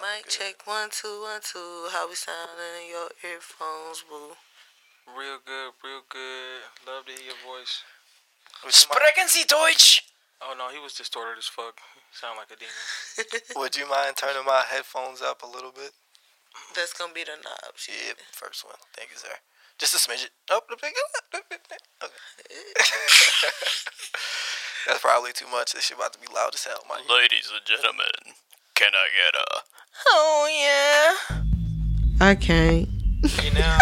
Mic check, 1, 2, 1, 2. How we sounding in your earphones, boo? Real good, real good. Love to hear your voice. Sprechen Sie Deutsch? Oh no, he was distorted as fuck. Sound like a demon. Would you mind turning my headphones up a little bit? That's gonna be the knob. Shit. Yeah, first one. Thank you, sir. Just a smidget. Oh, okay. That's probably too much. This shit about to be loud as hell, Mike. Ladies and gentlemen, can I get a? Oh yeah. I can't. You know.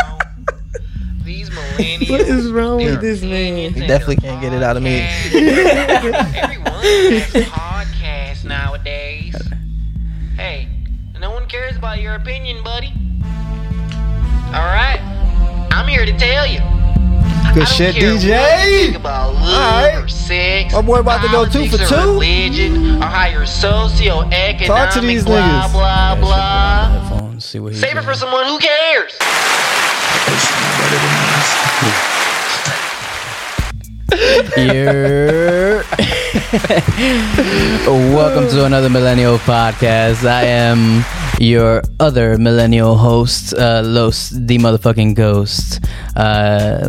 These millennials. What is wrong with this man? He definitely can't get it out of me. Everyone has a podcast nowadays. Hey, no one cares about your opinion, buddy. Alright, I'm here to tell you. Good shit, DJ. What you think about love or sex, my boy about to go 2 for 2. Religion or how your socioeconomic talk to these blah, niggas. Blah blah blah. Save it for someone who cares. Welcome to another millennial podcast. I am your other millennial host, Los the motherfucking Ghost.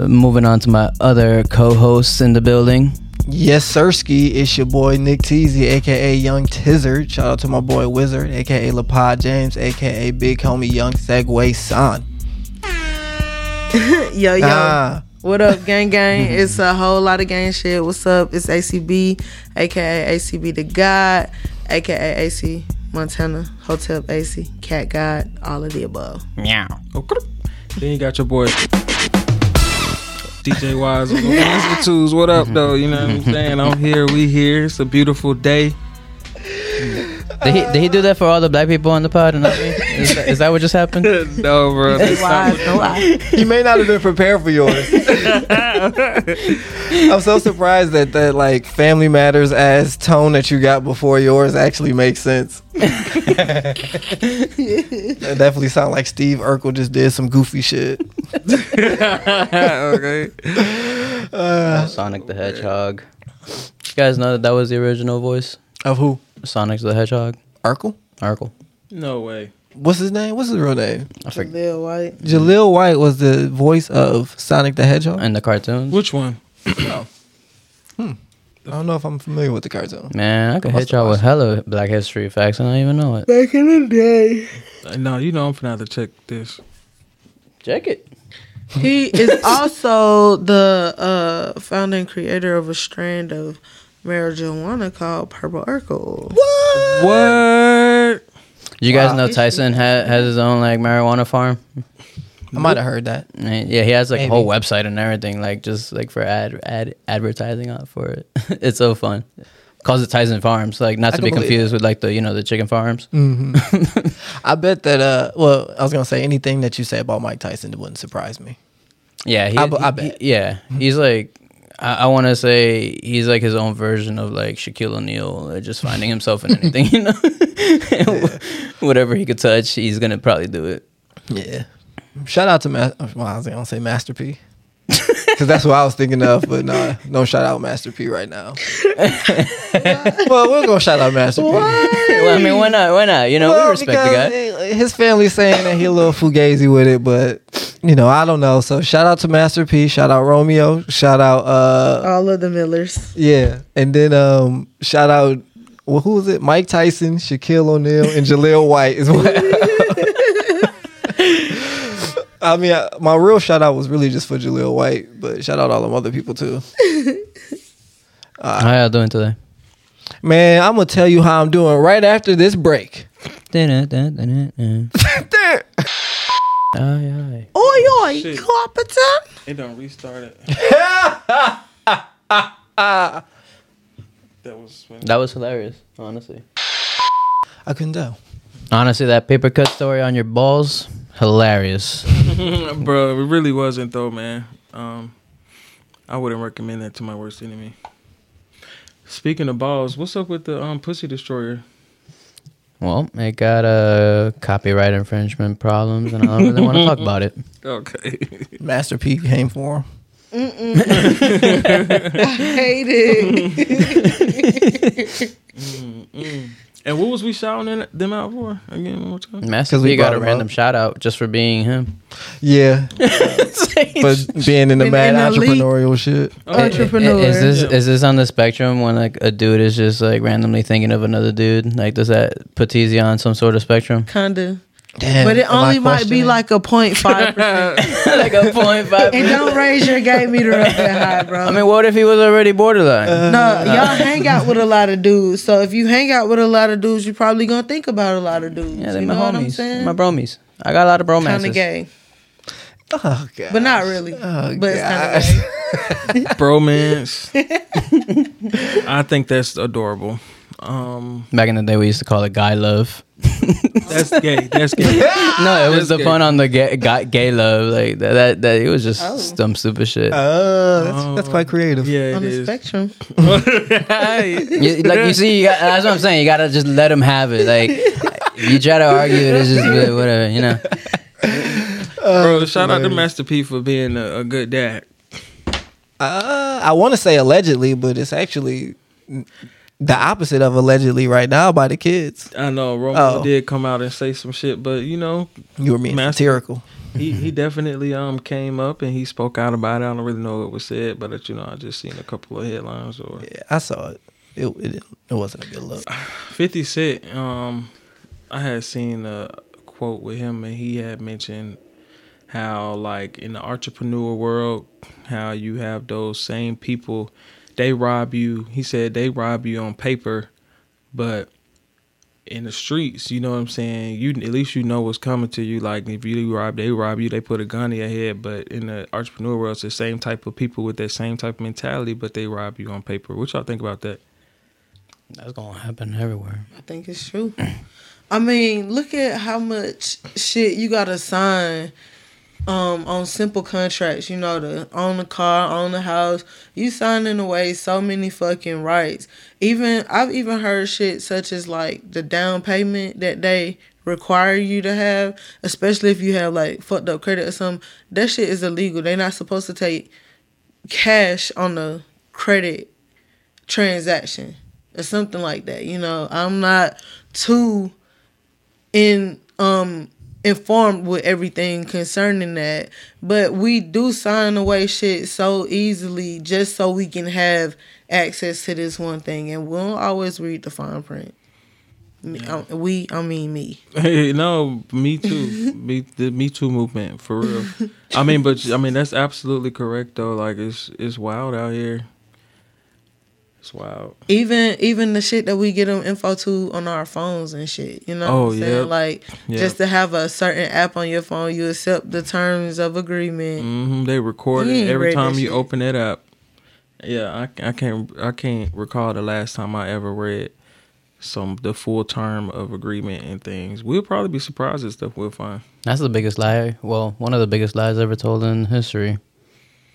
Moving on to my other co-hosts in the building. Yes, Sirski. It's your boy Nick Teasy, aka Young Tizzard. Shout out to my boy Wizard, aka LaPod James, aka Big Homie Young Segway Son. Yo. What up, gang gang? It's a whole lot of gang shit. What's up? It's ACB, aka ACB the God, aka AC Montana, Hotel AC, Cat God, all of the above. Meow. Then you got your boy DJ Wise on the Institutes. What up, though? You know what I'm saying? I'm here, we here. It's a beautiful day. Did he do that for all the black people on the pod? And is that what just happened? No, bro. No lie. You may not have been prepared for yours. I'm so surprised that like Family Matters ass tone that you got before yours actually makes sense. That definitely sound like Steve Urkel just did some goofy shit. Okay. Sonic the Hedgehog. You guys know that was the original voice of who? Sonic the Hedgehog. Urkel. No way. What's his name? What's his real name? Jaleel White. Jaleel White was the voice of Sonic the Hedgehog in the cartoons. Which one? Oh. I don't know if I'm familiar with the cartoon. Man, I could hit y'all with hella Black History facts and I don't even know it. Back in the day. No, you know I'm finna have to check this. Check it. He is also the founder and creator of a strand of marijuana called Purple Urkel. What? You guys know Tyson has his own like marijuana farm? I might have heard that. Yeah, he has like a whole website and everything, like just like for advertising out for it. It's so fun. Calls it Tyson Farms, like not to be confused with like the, you know, the chicken farms. Mm-hmm. I bet that. I was gonna say anything that you say about Mike Tyson wouldn't surprise me. Yeah, I bet. Yeah, he's like. I want to say he's like his own version of like Shaquille O'Neal, just finding himself in anything, you know. Whatever he could touch, he's gonna probably do it. Yeah. Shout out to I was gonna say Master P, because that's what I was thinking of, but nah, don't shout out Master P right now. Well, we're gonna shout out Master P. Well, I mean, why not? You know, we respect the guy. His family's saying that he a little fugazi with it, but. You know, I don't know. So shout out to Master P, shout out Romeo, shout out all of the Millers. Yeah. And then shout out who was it? Mike Tyson, Shaquille O'Neal, and Jaleel White as well. I mean, my real shout out was really just for Jaleel White, but shout out all them other people too. How y'all doing today? Man, I'm gonna tell you how I'm doing right after this break. Aye, aye. Oi, carpenter. It don't restart it. That was hilarious, honestly. I couldn't tell. Honestly, that paper cut story on your balls, hilarious. Bro, it really wasn't though, man. I wouldn't recommend that to my worst enemy. Speaking of balls, what's up with the Pussy Destroyer? Well, it got copyright infringement problems, and I don't really want to talk about it. Okay. Master P came for him. I hate it. And what was we shouting them out for again? One more time. Master P got a random shout out just for being him. Yeah, but being in the mad entrepreneurial shit. Entrepreneur. Is this on the spectrum when like a dude is just like randomly thinking of another dude? Like, does that put TZ on some sort of spectrum? Kinda. Damn, but it only might be like a 0.5%. Like a 0.5%. And don't raise your gay meter up that high, bro. I mean, what if he was already borderline? No, y'all hang out with a lot of dudes. So if you hang out with a lot of dudes, you're probably going to think about a lot of dudes. Yeah, they're my homies. They're my bromies. I got a lot of bromances. Kind of gay. Oh, God. But not really. Oh, but gosh. It's kind of gay. Bromance. I think that's adorable. Back in the day, we used to call it guy love. That's gay. No, it was the pun on the gay love. Like that it was just some stupid shit. That's quite creative. Yeah, on the spectrum. That's what I'm saying. You gotta just let them have it. Like you try to argue it, it's just whatever, you know. Bro, shout out to Master P for being a good dad. I want to say allegedly, but it's actually the opposite of allegedly right now by the kids. I know Romo did come out and say some shit, but you know, you were being satirical. He definitely came up and he spoke out about it. I don't really know what was said, but I just seen a couple of headlines. I saw it. It wasn't a good look. 50 Cent. I had seen a quote with him and he had mentioned how like in the entrepreneur world, how you have those same people. They rob you. He said they rob you on paper, but in the streets, you know what I'm saying? You at least you know what's coming to you. Like if you rob, they rob you. They put a gun in your head. But in the entrepreneur world, it's the same type of people with that same type of mentality, but they rob you on paper. What y'all think about that? That's gonna happen everywhere. I think it's true. I mean, look at how much shit you gotta sign. On simple contracts, you know, to own the car, own the house, you signing away so many fucking rights. I've even heard shit such as like the down payment that they require you to have, especially if you have like fucked up credit or something. That shit is illegal. They're not supposed to take cash on a credit transaction or something like that. You know, I'm not too informed with everything concerning that, but we do sign away shit so easily just so we can have access to this one thing, and we don't always read the fine print. I mean me. Hey, no, me too. The Me Too movement for real. I mean that's absolutely correct though. Like it's wild out here. It's wild. Even the shit that we get them info to on our phones and shit, you know what I'm saying? Yep. Like, just to have a certain app on your phone, you accept the terms of agreement. Mm-hmm. They record it every time you open it up. Yeah, I can't recall the last time I ever read the full term of agreement and things. We'll probably be surprised at stuff we'll find. That's the biggest lie. Well, one of the biggest lies ever told in history.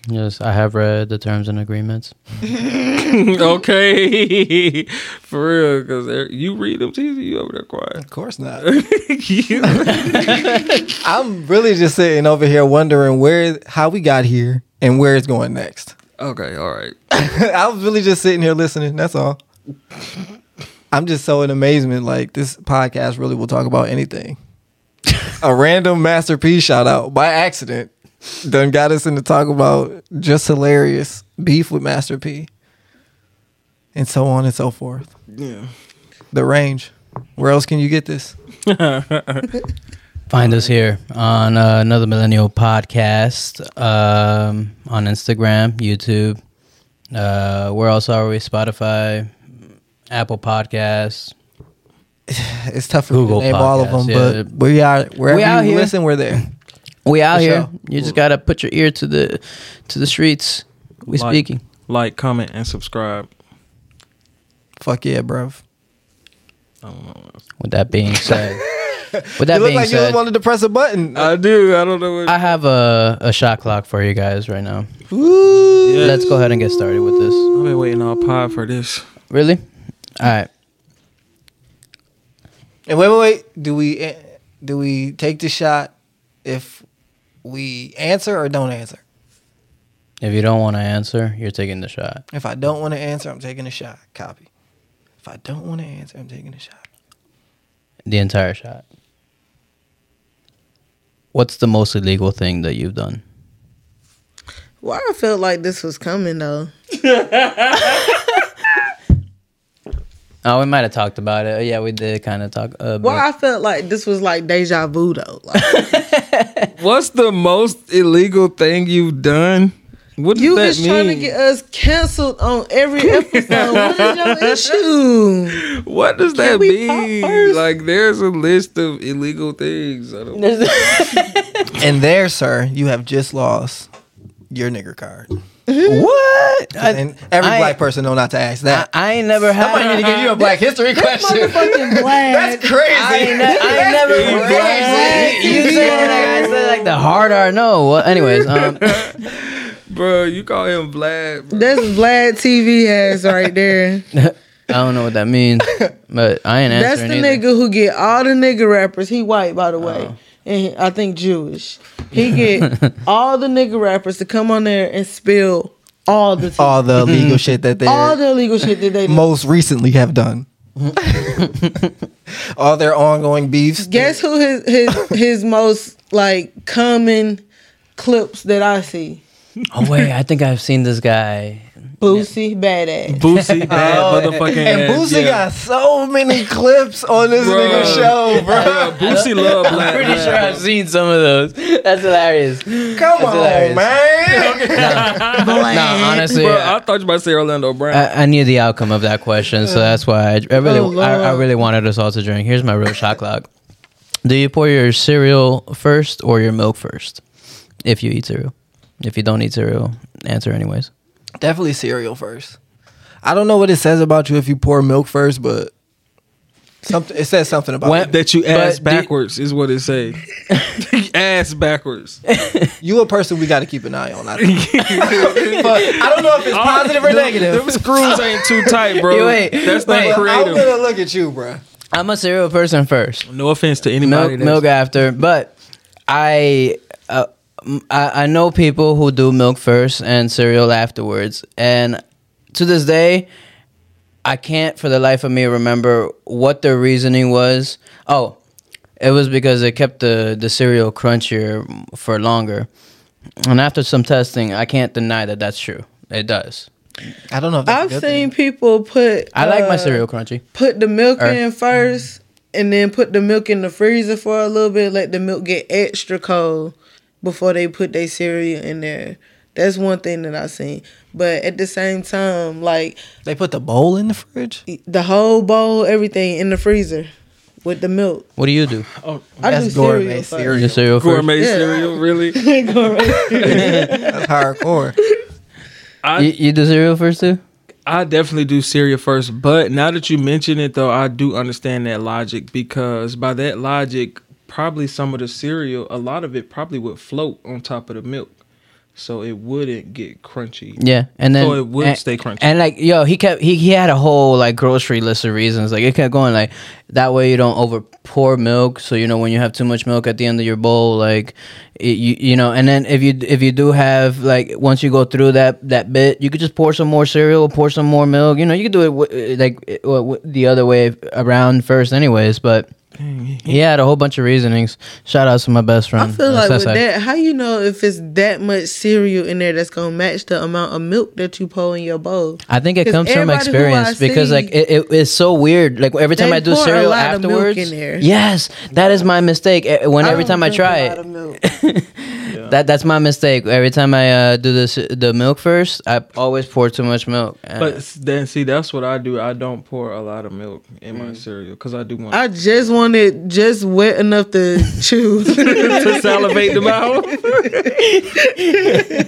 Yes, I have read the terms and agreements. Okay. For real, because you read them, TZ, you over there quiet. Of course not. I'm really just sitting over here wondering how we got here and where it's going next. Okay, all right. I was really just sitting here listening, that's all. I'm just so in amazement, like this podcast really will talk about anything. A random Master P shout out by accident. Done got us into talk about just hilarious beef with Master P and so on and so forth. Yeah. The range. Where else can you get this? Find us here on Another Millennial Podcast, on Instagram, YouTube. Where else are we? Spotify, Apple Podcasts. It's tough for Google me to name Podcasts, all of them, but we are wherever you here. Listen, we're there. We out here. You just gotta put your ear to the streets. We speaking. Like, comment, and subscribe. Fuck yeah, bruv. I don't know. With that being said, you just wanted to press a button. I do. I don't know. I have a shot clock for you guys right now. Ooh. Yes. Let's go ahead and get started with this. I've been waiting all pod for this. Really? All right. And wait. Do we take the shot? If we answer or don't answer? If you don't want to answer, you're taking the shot. If I don't want to answer, I'm taking a shot. Copy. If I don't want to answer, I'm taking a shot. The entire shot. What's the most illegal thing that you've done? Well, I felt like this was coming, though. Oh, we might have talked about it. Yeah, we did kind of talk about it. Well, I felt like this was like deja vu, though. Like, what's the most illegal thing you've done? What does you that just mean? Trying to get us canceled on every episode. What is your issue? What does that mean? Like, there's a list of illegal things. I don't know. And there, sir, you have just lost your nigger card. What? Every black person know not to ask that. I ain't never had. I might need to give you a Black History question. That's crazy. I ain't never heard. You said it like the harder I know. Well, anyways, bro, you call him Vlad. Bro. That's Vlad TV ass right there. I don't know what that means, but I ain't answering either. That's the nigga who get all the nigga rappers. He white, by the way. Oh. And I think Jewish. He get all the nigga rappers to come on there and spill all the tea. All the illegal shit that they do. Most recently have done. All their ongoing beefs. Guess who his most like common clips that I see. Oh wait, I think I've seen this guy. Boosie Badass. Boosie Bad motherfucking ass. And Boosie got so many clips on this nigga show, bro. Boosie love black. I'm pretty sure I've seen some of those. That's hilarious. Come on, man. No, honestly. Bro, I thought you might say Orlando Brown. I knew the outcome of that question, so that's why I really wanted us all to drink. Here's my real shot clock. Do you pour your cereal first or your milk first? If you eat cereal. If you don't eat cereal, answer anyways. Definitely cereal first. I don't know what it says about you if you pour milk first, but it says something about it. That you ass backwards is what it says. Ass backwards. You a person we got to keep an eye on. I think. I don't know if it's positive or negative. Them screws ain't too tight, bro. That's not creative. I'm going to look at you, bro. I'm a cereal person first. No offense to anybody. Milk after, but I know people who do milk first and cereal afterwards, and to this day, I can't for the life of me remember what their reasoning was. Oh, it was because it kept the cereal crunchier for longer, and after some testing, I can't deny that that's true. It does. I don't know if that's I've a good seen thing. People put... I like my cereal crunchy. Put the milk in first, and then put the milk in the freezer for a little bit, let the milk get extra cold before they put their cereal in there. That's one thing that I've seen. But at the same time, like... They put the bowl in the fridge? The whole bowl, everything in the freezer with the milk. What do you do? Oh, I do gourmet cereal. Gourmet cereal, really? Gourmet cereal. That's hardcore. You do cereal first, too? I definitely do cereal first. But now that you mention it, though, I do understand that logic. Because by that logic... probably some of the cereal, a lot of it probably would float on top of the milk, so it wouldn't get crunchy. Yeah, and then so it would stay crunchy. And like, yo, he had a whole like grocery list of reasons. Like it kept going like that way you don't over pour milk. So you know when you have too much milk at the end of your bowl, like you know. And then if you do have like once you go through that bit, you could just pour some more cereal, pour some more milk. You know, you could do it like the other way around first, anyways, but. He had a whole bunch of reasonings. Shout out to my best friend. I feel like with that, how you know if it's that much cereal in there that's gonna match the amount of milk that you pour in your bowl? I think it comes from experience because like it's so weird. Like every time I do cereal afterwards, milk in there. Yes, that is my mistake. Every time I try it, yeah. that's my mistake. Every time I do the milk first, I always pour too much milk. But then see, that's what I do. I don't pour a lot of milk in my cereal because I do want. I just want. It just wet enough to chew to salivate the mouth.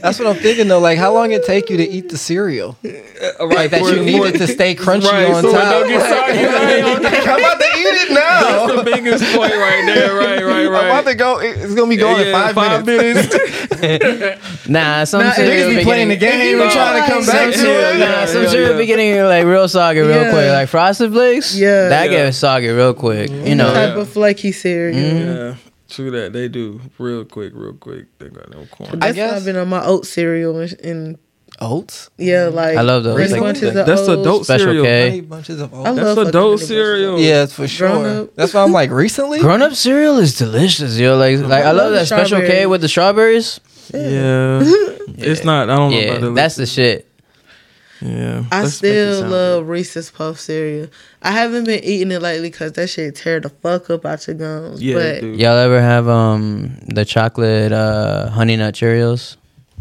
That's what I'm thinking though. Like, how long it take you to eat the cereal? Right, that you need it to stay crunchy on top. Don't get soggy. I'm about to eat it now. That's the biggest point right there. Right. I'm about to go. It's gonna be going in 5 minutes. Nah, some cereal be playing the game and trying to come back to it. Nah, some cereal be getting like real soggy real quick. Like Frosted Flakes. Yeah, that gets soggy real quick. You know. Type of flaky cereal. Yeah, true that. They do real quick. They got no corn. That's why I've been on my oat cereal and Oats? Yeah, like I love those. That's adult cereal. Honey Bunches of Oats. That's adult cereal. Yeah, it's for sure. That's why I'm like recently. Grown up cereal is delicious, yo. Like I love that Special K with the strawberries. Yeah. It's not. I don't know about it. That's the shit. Yeah. I still love Reese's Puffs cereal. I haven't been eating it lately because that shit tear the fuck up out your gums. Yeah. But y'all ever have the chocolate Honey Nut Cheerios?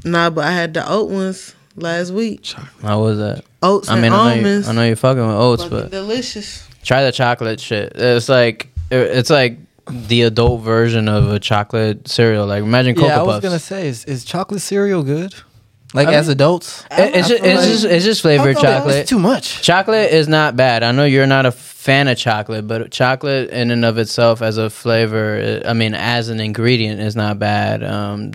Nah, but I had the oat ones last week. Chocolate. How was that? Oats and almonds. I know you're fucking with oats, but delicious. Try the chocolate shit. It's like the adult version of a chocolate cereal. Like imagine Cocoa Puffs. Yeah, I was gonna say, is chocolate cereal good? Like I mean, as adults, it's just flavored chocolate. It's too much. Chocolate is not bad. I know you're not a fan of chocolate, but chocolate in and of itself as a flavor, I mean, as an ingredient, is not bad.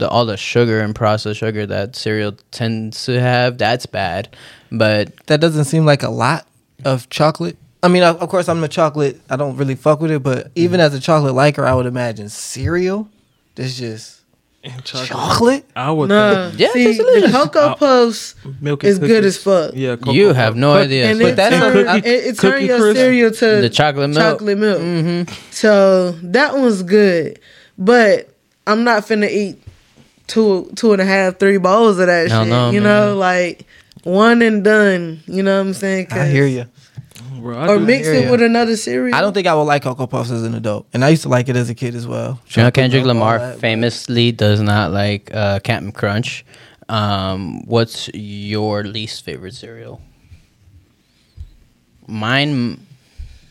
All the sugar and processed sugar that cereal tends to have, that's bad. But that doesn't seem like a lot of chocolate. I mean, of course, I'm a chocolate. I don't really fuck with it, but even as a chocolate liker, I would imagine cereal. That's just. Chocolate? I would think. Yeah, see, the Cocoa Puffs milk is cookies. Good as fuck. Yeah, you have no idea. And it turns your cereal to the chocolate milk. Mm-hmm. So that one's good, but I'm not finna eat two and a half, three bowls of that shit. No, you know, like one and done. You know what I'm saying? I hear you. Bro, or mix it with another cereal. I don't think I would like Cocoa Puffs as an adult, and I used to like it as a kid as well. You know, Kendrick Lamar famously does not like Captain Crunch. What's your least favorite cereal? Mine,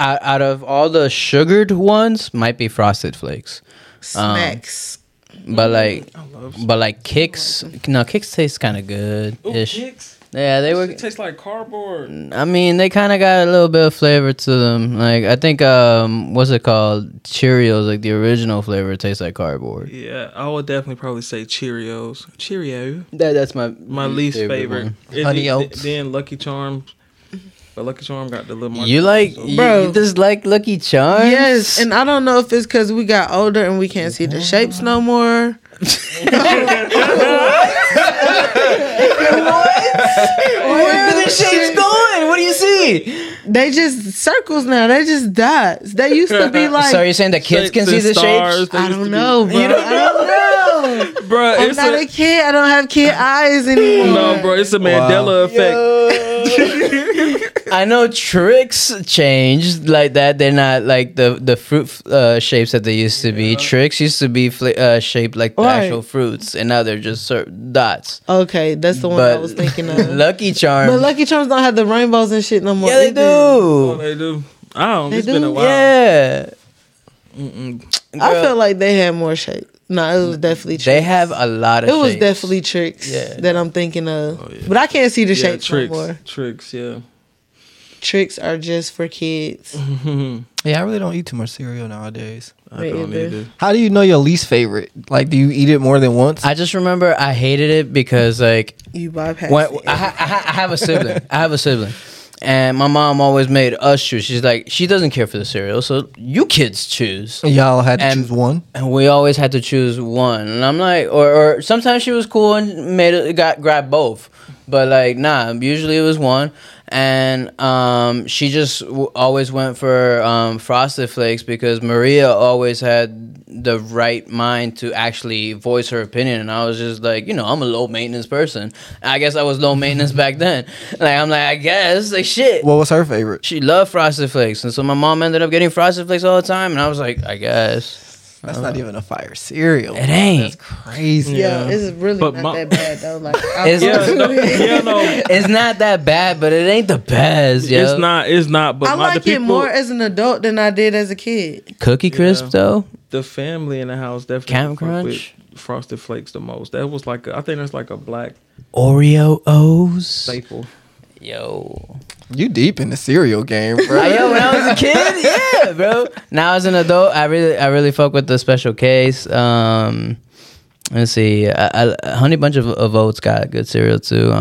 out of all the sugared ones, might be Frosted Flakes. Snacks. But like Kix. No, Kix tastes kind of good. Ooh, Kix. Yeah, they were. It tastes like cardboard. I mean, they kind of got a little bit of flavor to them. Like I think, what's it called? Cheerios, like the original flavor, tastes like cardboard. Yeah, I would definitely probably say Cheerios. Cheerio. That's my least favorite. Honey Oats. Then Lucky Charms. But Lucky Charm got the little. You like, so bro? You just like Lucky Charms? Yes, and I don't know if it's because we got older and we can't see the shapes no more. What? Where are the shapes going? What do you see? They just circles now. They just dots. They used to be like. So you're saying that kids can see the shapes? I don't know, bro. You don't know, bro. I'm not a kid. I don't have kid eyes anymore. No, bro. It's a Mandela effect. I know Tricks changed like that. They're not like the fruit shapes that they used to be. Tricks used to be shaped like the actual fruits, and now they're just dots. Okay, that's the one I was thinking of. Lucky Charms. But Lucky Charms don't have the rainbows and shit no more. Yeah, they do. Oh, they do. I don't know. It's been a while. Yeah. I feel like they had more shape. No, it was definitely Tricks. They have a lot of shapes. It was definitely Tricks that I'm thinking of. Oh, yeah. But I can't see the shapes anymore. Tricks, yeah. Tricks are just for kids. Yeah, I really don't eat too much cereal nowadays. I don't either. How do you know your least favorite? Like, do you eat it more than once? I just remember I hated it because, like, you bypassed it. I have a sibling. And my mom always made us choose. She's like, she doesn't care for the cereal, so you kids choose. Y'all had to choose one? And we always had to choose one. And I'm like, or sometimes she was cool and grabbed both. But like, nah, usually it was one. And she just always went for Frosted Flakes because Maria always had the right mind to actually voice her opinion. And I was just like, I'm a low maintenance person. I guess I was low maintenance back then. I guess, shit. What was her favorite? She loved Frosted Flakes. And so my mom ended up getting Frosted Flakes all the time. And I was like, I guess. That's not even a fire cereal. It ain't. That's crazy. Yeah, it's really not that bad though. Like, it's not that bad, but it ain't the best. Yo. It's not. But I like it more as an adult than I did as a kid. Cookie Crisp though. The family in the house definitely. Captain Crunch. Frosted Flakes the most. That was like I think that's like a black Oreo O's staple. Yo, you deep in the cereal game, bro. Yo, when I was a kid, yeah, bro. Now as an adult, I really fuck with the Special Case. Let's see, Honey Bunch of Oats got good cereal too.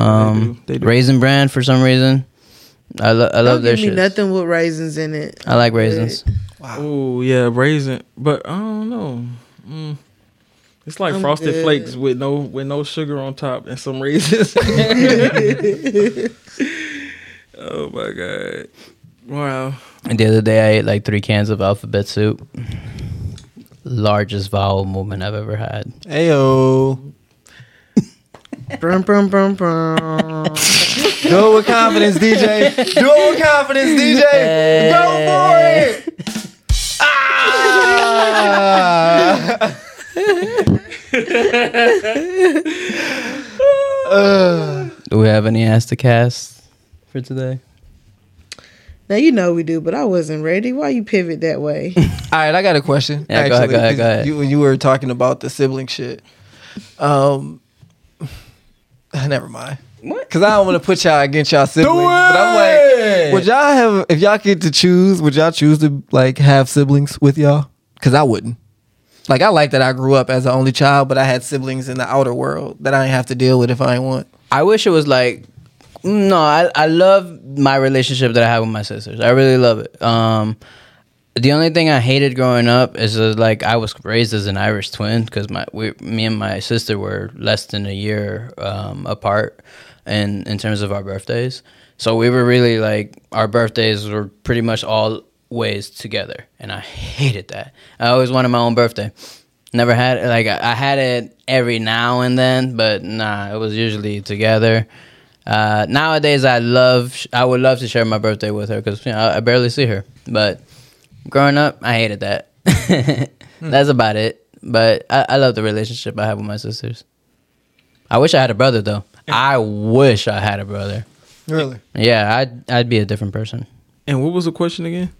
They do. Raisin Bran for some reason. I love their shit. Nothing with raisins in it. I like raisins. Wow. Oh yeah, raisin, but I don't know. It's like Frosted Flakes with no sugar on top and some raisins. Oh my God. Wow. And the other day I ate like 3 cans of alphabet soup. Largest vowel movement I've ever had. Ayo. Brum, brum, brum, brum. Do it with confidence, DJ. Do it with confidence, DJ. Hey. Go for it. Ah! Do we have any ass to cast for today? Now you know we do, but I wasn't ready. Why you pivot that way? All right, I got a question. Yeah, actually, go ahead. You were talking about the sibling shit. Never mind. What? Because I don't want to put y'all against y'all siblings. But I'm like, would y'all have, if y'all get to choose, would y'all choose to like have siblings with y'all? Because I wouldn't. Like, I like that I grew up as an only child, but I had siblings in the outer world that I didn't have to deal with if I didn't want. I wish it was like, no, I love my relationship that I have with my sisters. I really love it. The only thing I hated growing up is like I was raised as an Irish twin because me and my sister were less than a year apart in terms of our birthdays. So we were really like, our birthdays were pretty much all ways together, and I hated that. I always wanted my own birthday. Never had it. Like, I had it every now and then, but nah, it was usually together. Nowadays I would love to share my birthday with her because, you know, I barely see her, but growing up I hated that. That's about it. But I love the relationship I have with my sisters. I wish I had a brother though. I wish I had a brother. Really? Yeah, I'd be a different person. And what was the question again?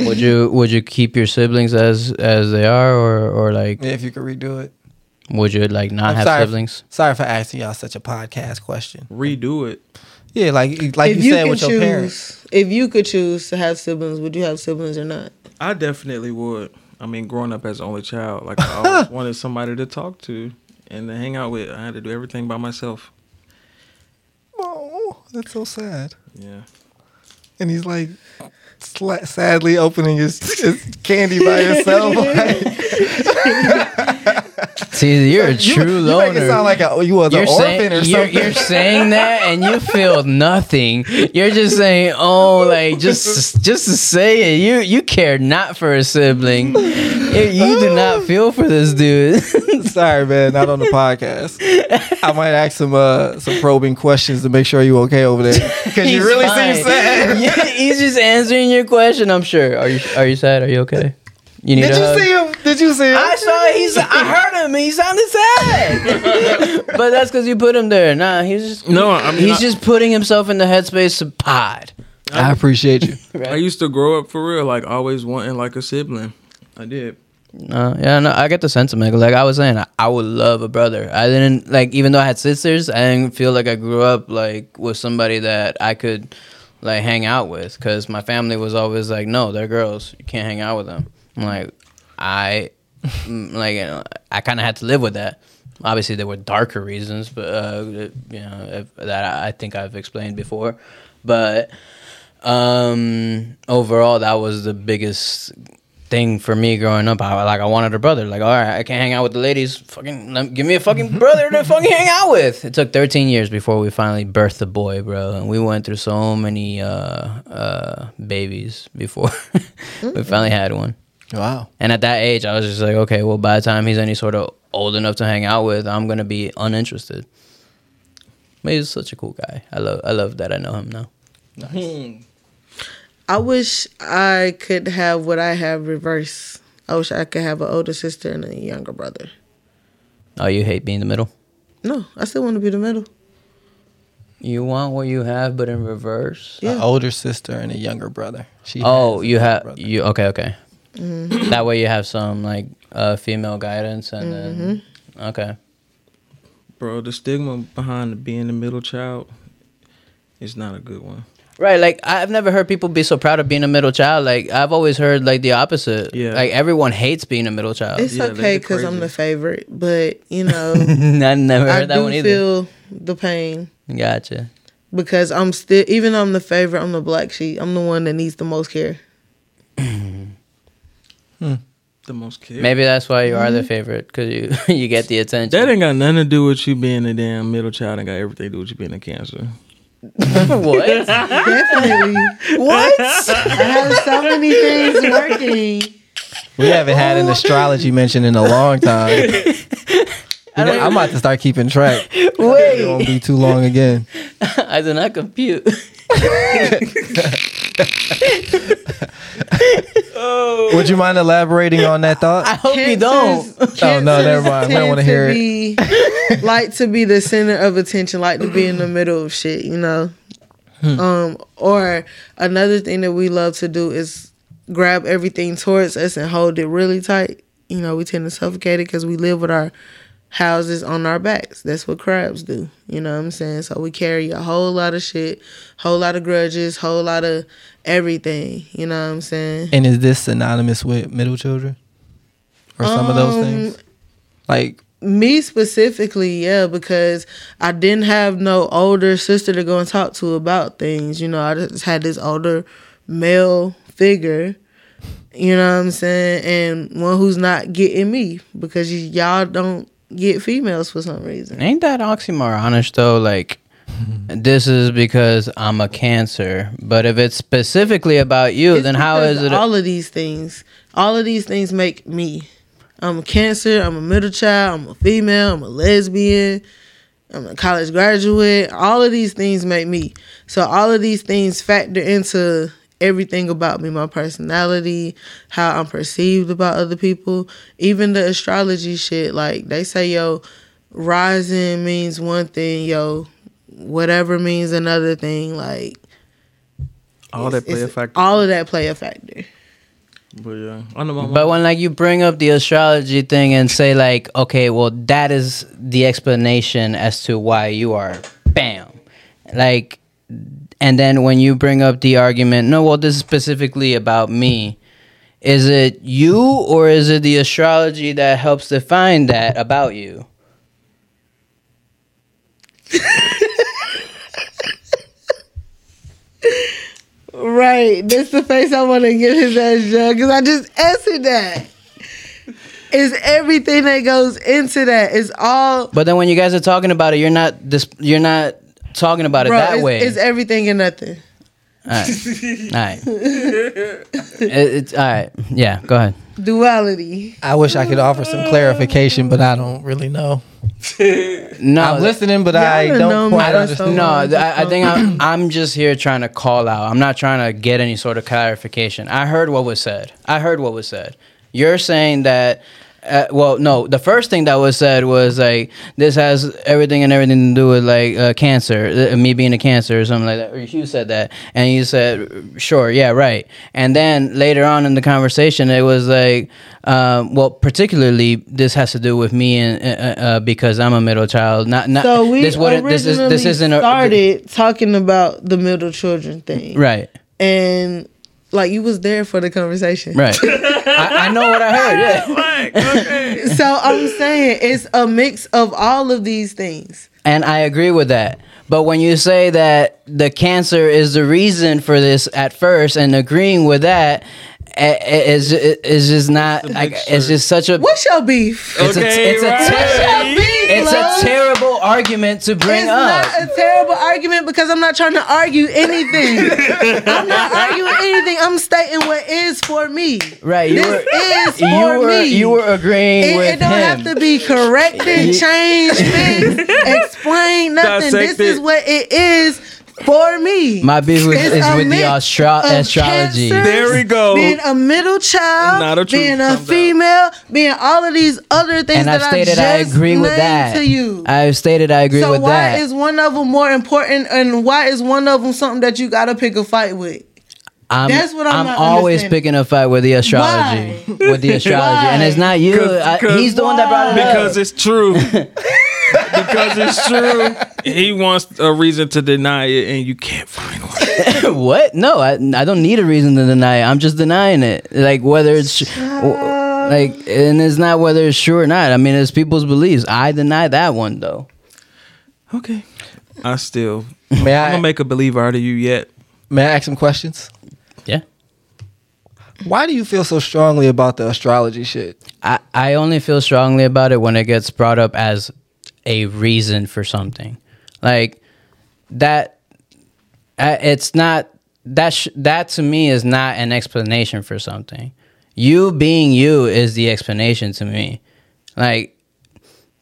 Would you keep your siblings as they are, or like, yeah, if you could redo it, would you like not have siblings? Sorry for asking y'all such a podcast question. Redo it, yeah, like you said with your parents. If you could choose to have siblings, would you have siblings or not? I definitely would. I mean, growing up as an only child, like, I always wanted somebody to talk to and to hang out with. I had to do everything by myself. Oh, that's so sad. Yeah, and he's like, sadly opening his candy by yourself. See, you're a true loner. You make it sound like you was an orphan or something. You're saying that and you feel nothing. You're just saying, oh, like, just to say it. You care not for a sibling. You do not feel for this dude. Sorry, man, not on the podcast. I might ask some probing questions to make sure you okay over there, because you really seem sad. Yeah, he's just answering your question, I'm sure. Are you sad? Are you okay? You need Did you hug? See him? Did you see him? I saw him. I heard him. He sounded sad. But that's because you put him there. Nah, he's just putting himself in the headspace to pod. I appreciate you. Right? I used to grow up for real, like always wanting like a sibling. I did. No, I get the sentiment. Like I was saying, I would love a brother. I didn't like, even though I had sisters, I didn't feel like I grew up like with somebody that I could like hang out with, because my family was always like, no, they're girls. You can't hang out with them. I'm like, I kind of had to live with that. Obviously, there were darker reasons, but you know, that I think I've explained before. But overall, that was the biggest thing for me growing up. I wanted a brother. Like, all right, I can't hang out with the ladies. Fucking give me a fucking brother to fucking hang out with. It took 13 years before we finally birthed a boy, bro. And we went through so many babies before we finally had one. Wow. And at that age, I was just like, okay, well, by the time he's any sort of old enough to hang out with, I'm gonna be uninterested. But he's such a cool guy. I love that I know him now. Nice. I wish I could have what I have reversed. I wish I could have an older sister and a younger brother. Oh, you hate being the middle? No, I still want to be the middle. You want what you have, but in reverse? Yeah. An older sister and a younger brother. Okay. Mm-hmm. That way you have some like female guidance, and then okay. Bro, the stigma behind being the middle child is not a good one. Right, like I've never heard people be so proud of being a middle child. Like I've always heard like the opposite. Yeah. Like everyone hates being a middle child. It's okay because I'm the favorite, but you know, I never heard that one either. I do feel the pain. Gotcha. Because I'm still, even though I'm the favorite, I'm the black sheep. I'm the one that needs the most care. the most cute. Maybe that's why you are the favorite, because you get the attention. That ain't got nothing to do with you being a damn middle child. It got everything to do with you being a Cancer. What? Definitely. What? I have so many things working. We haven't had an astrology mentioned in a long time. You know, I'm about to start keeping track. Wait. It won't be too long again. I do not compute. Oh. Would you mind elaborating on that thought? I hope you don't. Oh, no, never mind. We don't want to hear it. Like to be the center of attention, like to be in the middle of shit, you know? Or another thing that we love to do is grab everything towards us and hold it really tight. You know, we tend to suffocate it because we live with our houses on our backs. That's what crabs do. You know what I'm saying? So we carry a whole lot of shit, whole lot of grudges, whole lot of everything. You know what I'm saying? And is this synonymous with middle children? Or some of those things? Like me specifically, yeah, because I didn't have no older sister to go and talk to about things. You know, I just had this older male figure. You know what I'm saying? And one who's not getting me, because y'all don't get females for some reason. Ain't that oxymoronish though? Like, this is because I'm a Cancer, but if it's specifically about you, then how is it? All of these things make me. I'm a Cancer. I'm a middle child. I'm a female. I'm a lesbian. I'm a college graduate. All of these things make me. So all of these things factor into everything about me, my personality, how I'm perceived about other people, even the astrology shit. Like, they say, yo, rising means one thing, yo, whatever means another thing. Like, all of that play a factor. But yeah, but when like you bring up the astrology thing and say like, okay, well, that is the explanation as to why you are, bam, like. And then when you bring up the argument, no, well, this is specifically about me. Is it you or is it the astrology that helps define that about you? Right. That's the face I want to give his ass, because I just answered that. It's everything that goes into that. It's all. But then when you guys are talking about it, you're not talking about it, bro, that way. It's everything and nothing. Alright. It's alright. Yeah, go ahead. Duality. I wish I could offer some clarification, but I don't really know. No, I'm listening, but I don't understand. No, I think I'm just here trying to call out. I'm not trying to get any sort of clarification. I heard what was said. You're saying that the first thing that was said was like, this has everything to do with like Cancer, me being a Cancer or something like that. Or you said that, and you said, sure, yeah, right. And then later on in the conversation, it was like, particularly this has to do with me, and because I'm a middle child. Not. So we started talking about the middle children thing, right? And like, you was there for the conversation. Right. I know what I heard. Yeah. Like, okay. So I'm saying it's a mix of all of these things. And I agree with that. But when you say that the Cancer is the reason for this at first, and agreeing with that, it's just not. It's just such a. What's your beef? It's a terrible argument to bring up. It's not a terrible argument, because I'm not trying to argue anything. I'm not arguing anything. I'm stating what is for me. Right. This is for me. You were agreeing with him. It don't have to be corrected, changed, fixed, explained, nothing. This is what it is. For me, my beef is with the astrology. Cancers, there we go. Being a middle child, being a female, being all of these other things, and I've stated I agree with that. So why is one of them more important, and why is one of them something that you gotta pick a fight with? That's what I'm always picking a fight with the astrology. Why? With the astrology, and it's not you. He's the one that brought it up. Because it's true. Because it's true. He wants a reason to deny it, and you can't find one. What? No, I don't need a reason to deny it. I'm just denying it. Like, whether it's and it's not whether it's true or not. I mean, it's people's beliefs. I deny that one though. Okay. I'm gonna make a believer out of you yet. May I ask some questions? Yeah. Why do you feel so strongly about the astrology shit? I only feel strongly about it when it gets brought up as a reason for something. Like, that, it's not, that to me is not an explanation for something. You being you is the explanation to me. Like,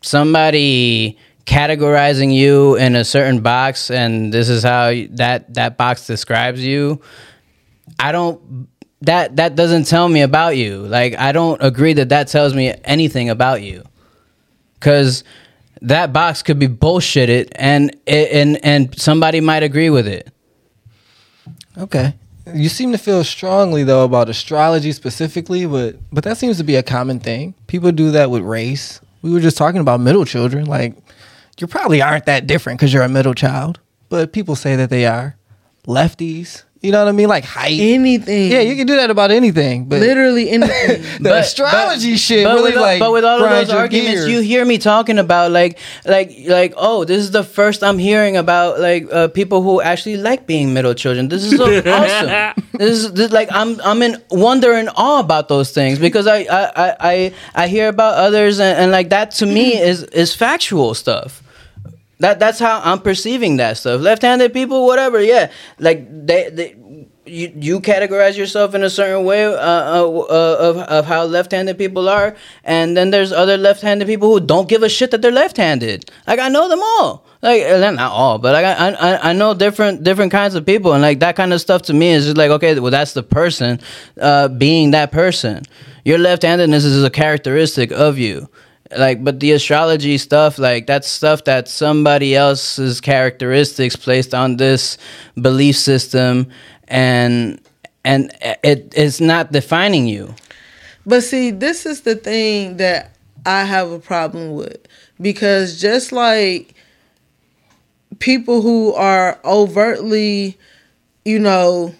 somebody categorizing you in a certain box and this is how that box describes you, I don't, that doesn't tell me about you. Like, I don't agree that tells me anything about you, because that box could be bullshitted and somebody might agree with it. Okay. You seem to feel strongly, though, about astrology specifically, but that seems to be a common thing. People do that with race. We were just talking about middle children. Like, you probably aren't that different because you're a middle child, but people say that they are. Lefties, you know what I mean? Like height. Anything. Yeah, you can do that about anything. But literally anything. But with all of those arguments, you hear me talking about, like, oh, this is the first I'm hearing about, like, people who actually like being middle children. This is so awesome. This is like, I'm in wonder and awe about those things, because I hear about others and like, that to me is factual stuff. That's how I'm perceiving that stuff. Left-handed people, whatever, yeah. Like, you categorize yourself in a certain way of how left-handed people are, and then there's other left-handed people who don't give a shit that they're left-handed. Like, I know them all. Like, not all, but like, I know different kinds of people, and like, that kind of stuff to me is just like, okay, well, that's the person being that person. Your left-handedness is a characteristic of you. Like, but the astrology stuff, like, that's stuff that somebody else's characteristics placed on this belief system, and it's not defining you. But see, this is the thing that I have a problem with, because just like people who are overtly, you know,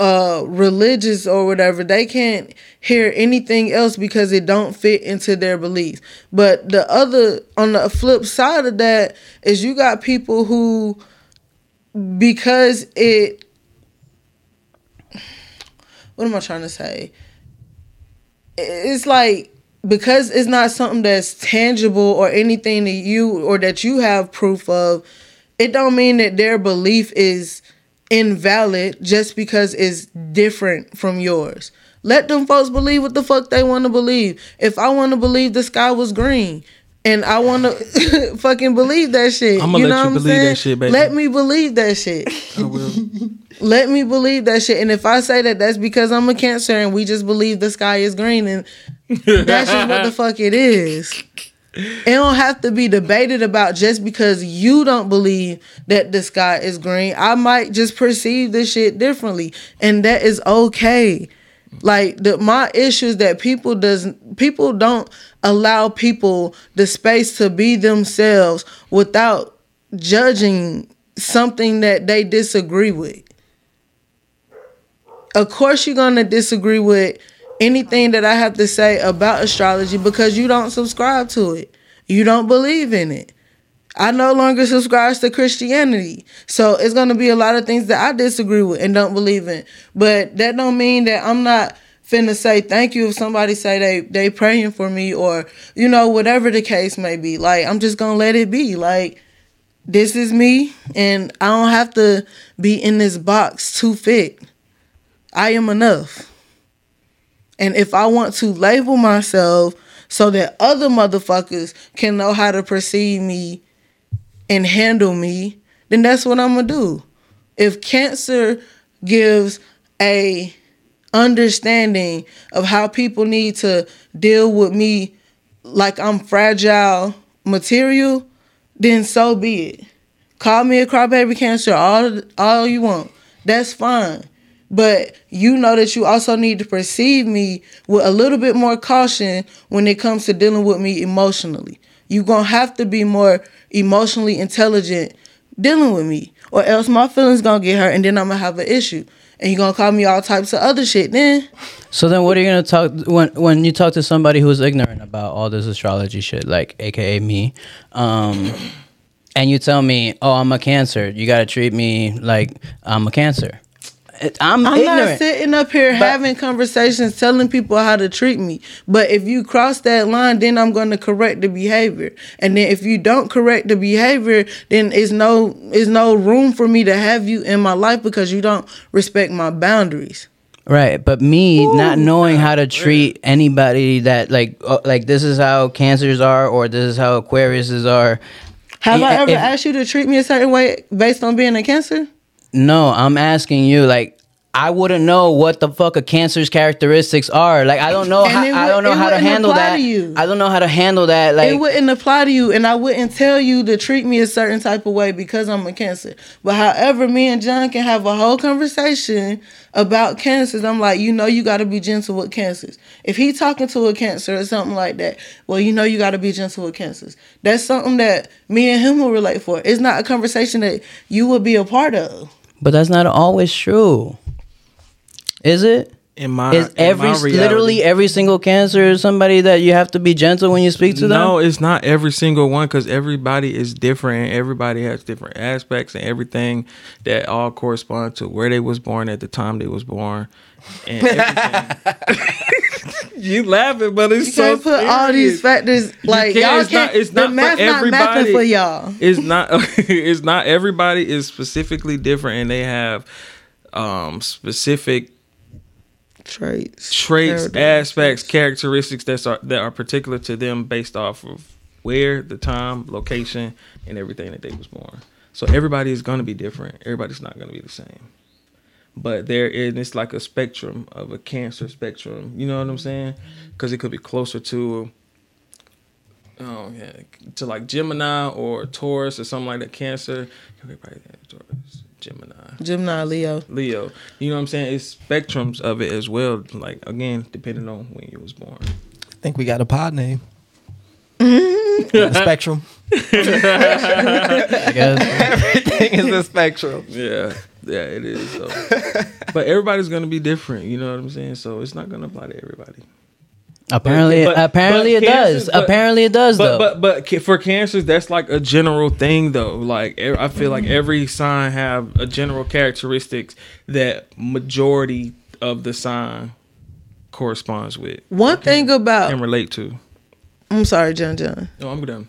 religious or whatever, they can't hear anything else because it don't fit into their beliefs. But the other, on the flip side of that, is you got people who, because it, what am I trying to say? It's like, because it's not something that's tangible or anything that you, or that you have proof of, it don't mean that their belief is invalid just because it's different from yours. Let them folks believe what the fuck they want to believe. If I want to believe the sky was green and I want to fucking believe that shit, I'm gonna let you believe that shit, baby. Let me believe that shit. I will. Let me believe that shit. And if I say that, that's because I'm a Cancer and we just believe the sky is green, and that's just what the fuck it is. It don't have to be debated about just because you don't believe that the sky is green. I might just perceive this shit differently, and that is okay. Like, my issue is that people don't allow people the space to be themselves without judging something that they disagree with. Of course you're going to disagree with anything that I have to say about astrology, because you don't subscribe to it. You don't believe in it. I no longer subscribe to Christianity. So it's going to be a lot of things that I disagree with and don't believe in. But that don't mean that I'm not finna say thank you if somebody say they praying for me, or, you know, whatever the case may be. Like, I'm just going to let it be. Like, this is me, and I don't have to be in this box to fit. I am enough. And if I want to label myself so that other motherfuckers can know how to perceive me and handle me, then that's what I'm going to do. If Cancer gives a understanding of how people need to deal with me like I'm fragile material, then so be it. Call me a crybaby, Cancer, all you want. That's fine. But you know that you also need to perceive me with a little bit more caution when it comes to dealing with me emotionally. You're going to have to be more emotionally intelligent dealing with me, or else my feelings going to get hurt, and then I'm going to have an issue. And you're going to call me all types of other shit then. So then what are you going to talk, when you talk to somebody who's ignorant about all this astrology shit, like a.k.a. me, and you tell me, oh, I'm a Cancer, you got to treat me like I'm a Cancer. I'm ignorant. Not sitting up here having conversations telling people how to treat me. But if you cross that line, then I'm going to correct the behavior. And then if you don't correct the behavior, then it's no room for me to have you in my life because you don't respect my boundaries. Right, but me not knowing how to treat anybody that like this is how Cancers are or this is how Aquariuses are. Have I ever asked you to treat me a certain way based on being a Cancer? No, I'm asking you. Like, I wouldn't know what the fuck a Cancer's characteristics are. Like, I don't know. I don't know how to handle that. I don't know how to handle that. Like, it wouldn't apply to you, and I wouldn't tell you to treat me a certain type of way because I'm a Cancer. But however, me and John can have a whole conversation about Cancers. I'm like, you know, you got to be gentle with Cancers. If he talking to a Cancer or something like that, well, you know, you got to be gentle with Cancers. That's something that me and him will relate for. It's not a conversation that you would be a part of. But that's not always true. Is it? Literally every single Cancer is somebody that you have to be gentle when you speak to them? No, it's not every single one because everybody is different. Everybody has different aspects and everything that all correspond to where they was born at the time they was born. And everything. You laughing, but it's so serious. You can't put all these factors like y'all can't. It's not math for y'all. It's not. It's not. Everybody is specifically different, and they have specific traits, aspects, characteristics that are particular to them based off of where, the time, location, and everything that they was born. So everybody is going to be different. Everybody's not going to be the same. But it's like a spectrum of a Cancer spectrum. You know what I'm saying? Because it could be closer to, to like Gemini or Taurus or something like that. Cancer, everybody has Taurus. Gemini, Leo. You know what I'm saying? It's spectrums of it as well. Like, again, depending on when you was born. I think we got a pod name. The spectrum. I guess. Everything is a spectrum. Yeah, it is. So. But everybody's gonna be different. You know what I'm saying? So it's not gonna apply to everybody. Apparently it does. But for Cancers, that's like a general thing though. Like I feel like every sign have a general characteristics that majority of the sign corresponds with. One thing about and relate to. I'm sorry, John. No, I'm done.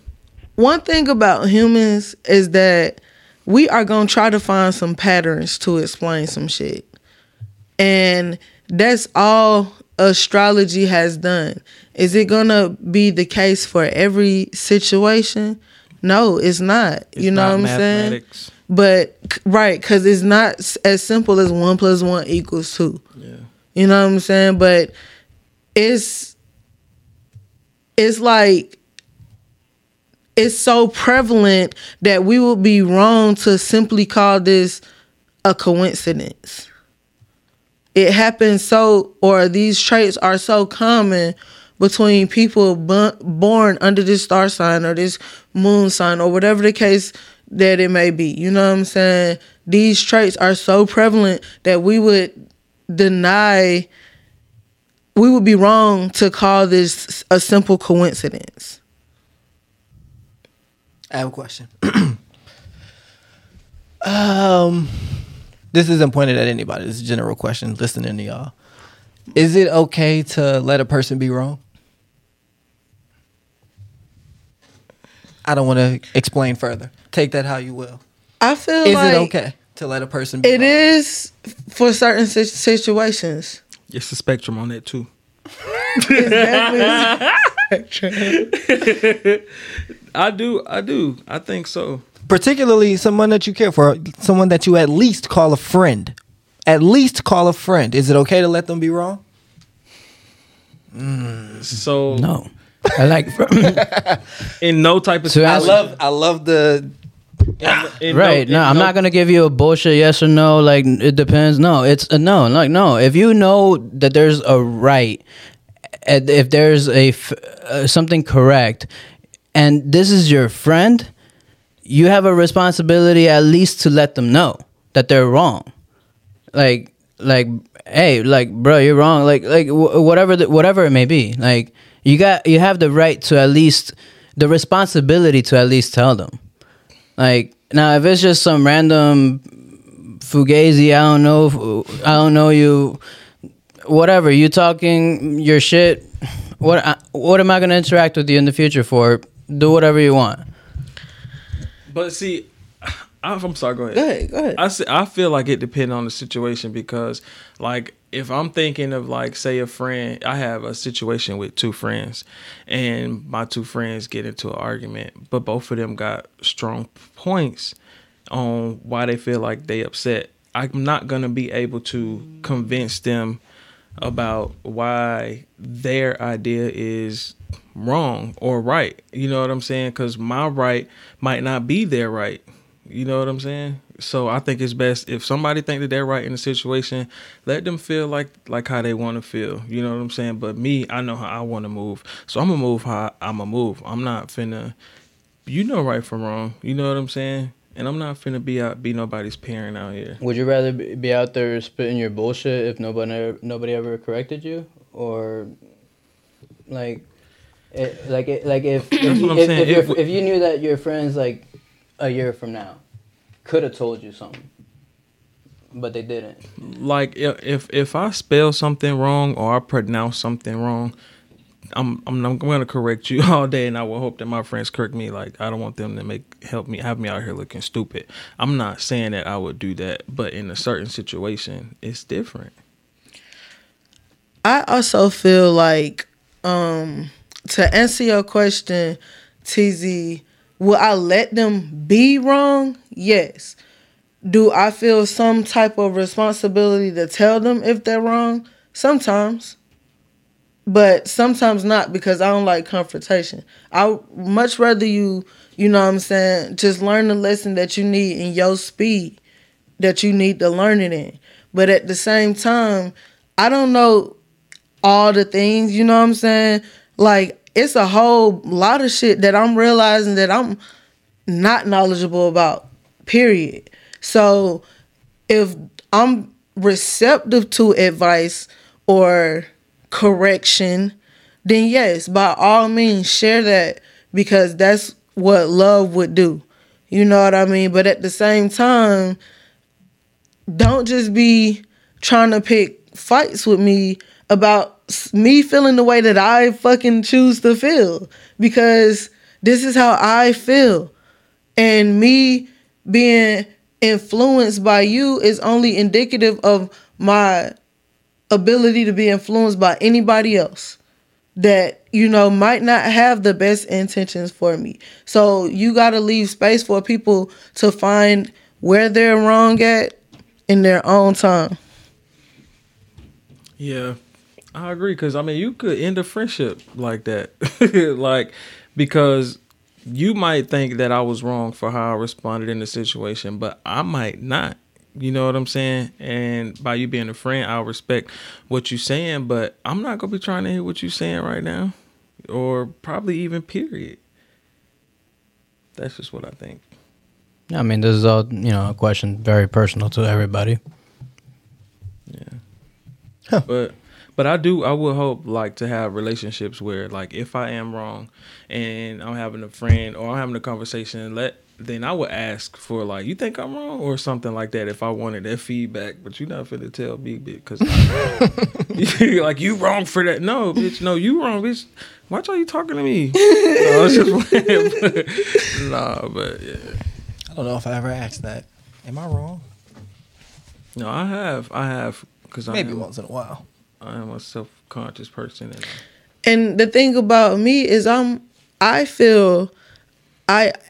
One thing about humans is that we are gonna try to find some patterns to explain some shit, and that's all astrology has done. Is it gonna be the case for every situation? No, it's not. It's, you know, not what I'm mathematics. Saying? But right, because it's not as simple as 1 + 1 = 2. Yeah. You know what I'm saying? But it's like it's so prevalent that we would be wrong to simply call this a coincidence. It happens these traits are so common between people born under this star sign or this moon sign or whatever the case that it may be. You know what I'm saying? These traits are so prevalent that we would be wrong to call this a simple coincidence. I have a question. This isn't pointed at anybody. This is a general question. Listening to y'all. Is it okay to let a person be wrong? I don't want to explain further. Take that how you will. I feel is it okay to let a person be wrong? It is for certain situations. It's a spectrum on that too. I do. I think so. Particularly someone that you care for, someone that you at least call a friend. Is it okay to let them be wrong? So no, I like in no type of situation. I love the right. No, I'm not gonna give you a bullshit yes or no. Like it depends. No, it's a no. Like no, if you know that there's a right, if there's a something correct, and this is your friend. You have a responsibility at least to let them know that they're wrong. Like, hey, like, bro, you're wrong. Like, whatever it may be. Like, you have the right to at least the responsibility to at least tell them. Like, now, if it's just some random Fugazi, I don't know you, whatever, you talking your shit, what am I going to interact with you in the future for? Do whatever you want. But see, I'm sorry, go ahead. I feel like it depends on the situation, because like if I'm thinking of like, say a friend, I have a situation with two friends and my two friends get into an argument, but both of them got strong points on why they feel like they upset. I'm not going to be able to convince them about why their idea is wrong or right. You know what I'm saying? Because my right might not be their right. You know what I'm saying? So I think it's best if somebody think that they're right in a situation, let them feel like how they want to feel. You know what I'm saying? But me, I know how I want to move. So I'm going to move how I'm going to move. I'm not finna, you know right from wrong. You know what I'm saying? And I'm not finna be nobody's parent out here. Would you rather be out there spitting your bullshit if nobody ever corrected you? Or if you knew that your friends like a year from now could have told you something, but they didn't. Like if I spell something wrong or I pronounce something wrong, I'm going to correct you all day, and I will hope that my friends correct me. Like, I don't want them to help me out here looking stupid. I'm not saying that I would do that, but in a certain situation, it's different. I also feel like, to answer your question, TZ, will I let them be wrong? Yes. Do I feel some type of responsibility to tell them if they're wrong? Sometimes. But sometimes not, because I don't like confrontation. I much rather you know what I'm saying, just learn the lesson that you need in your speed that you need to learn it in. But at the same time, I don't know all the things, you know what I'm saying? Like, it's a whole lot of shit that I'm realizing that I'm not knowledgeable about, period. So if I'm receptive to advice or correction, then yes, by all means, share that, because that's what love would do. You know what I mean? But at the same time, don't just be trying to pick fights with me about me feeling the way that I fucking choose to feel, because this is how I feel. And me being influenced by you is only indicative of my ability to be influenced by anybody else that, you know, might not have the best intentions for me. So you got to leave space for people to find where they're wrong at in their own time. Yeah, I agree, because I mean, you could end a friendship like that. Like, because you might think that I was wrong for how I responded in the situation, but I might not. You know what I'm saying? And by you being a friend, I'll respect what you're saying, but I'm not going to be trying to hear what you're saying right now, or probably even period. That's just what I think. I mean, this is all, you know, a question very personal to everybody. Yeah. Huh. But I would hope like to have relationships where like if I am wrong and I'm having a friend or I'm having a conversation, then I would ask for like, you think I'm wrong or something like that if I wanted that feedback. But you're not finna tell me, bitch, because I'm wrong. Like, you wrong for that. No, bitch, no, you wrong, bitch. Watch how you talking to me. No, but yeah. I don't know if I ever asked that. Am I wrong? No, I have, because maybe once in a while. I am a self-conscious person. And the thing about me is I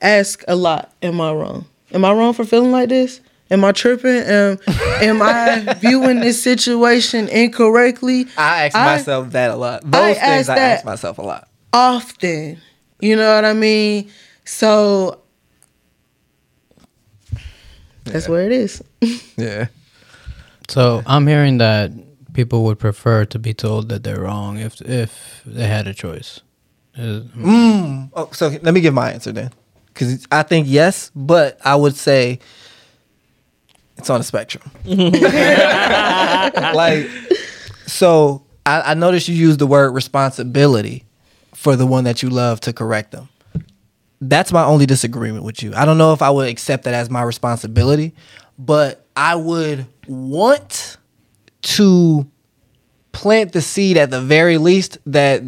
ask a lot, am I wrong? Am I wrong for feeling like this? Am I tripping? Am I viewing this situation incorrectly? I ask myself that a lot. I ask myself a lot. Often. You know what I mean? So, that's where it is. Yeah. So, I'm hearing that people would prefer to be told that they're wrong if they had a choice. Oh, so let me give my answer then, because I think yes, but I would say it's on a spectrum. Like, so I noticed you used the word responsibility for the one that you love to correct them. That's my only disagreement with you. I don't know if I would accept that as my responsibility, but I would want to plant the seed at the very least that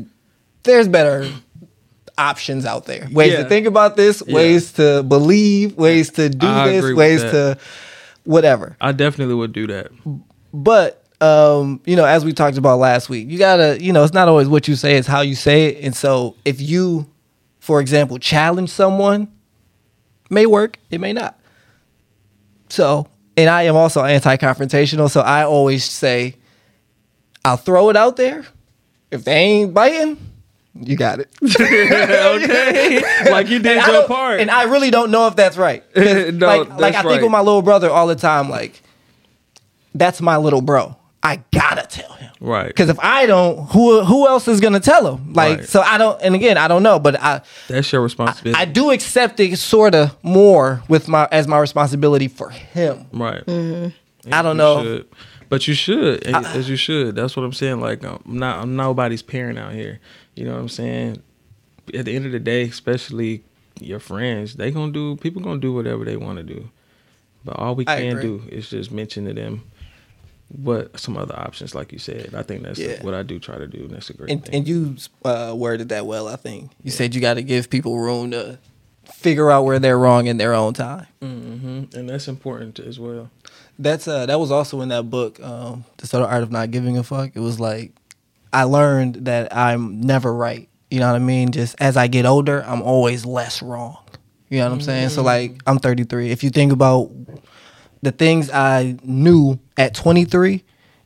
there's better options out there. Ways to think about this, ways to believe, ways to do this, ways to whatever. I definitely would do that. But, you know, as we talked about last week, you gotta, you know, it's not always what you say, it's how you say it. And so if you, for example, challenge someone, may work, it may not. So, and I am also anti-confrontational, so I always say, I'll throw it out there. If they ain't biting, you got it. Okay. Like you did your part. And I really don't know if that's right. I think with my little brother all the time, like, that's my little bro. I gotta tell him. Right. Because if I don't, who else is gonna tell him? Like, right. So I don't, and again, I don't know, but that's your responsibility. I do accept it sort of more with my responsibility for him. Right. Mm-hmm. I don't know. Should. But you should, as you should. That's what I'm saying. Like, I'm nobody's parent out here. You know what I'm saying? At the end of the day, especially your friends, people gonna do whatever they wanna do. But all we can do is just mention to them what some other options, like you said. I think that's what I do try to do. And that's a great thing. And you worded that well, I think. You said you got to give people room to figure out where they're wrong in their own time. Mm-hmm. And that's important as well. That's that was also in that book, The Subtle Art of Not Giving a Fuck. It was like, I learned that I'm never right. You know what I mean? Just as I get older, I'm always less wrong. You know what I'm saying? Mm-hmm. So like, I'm 33. If you think about the things I knew at 23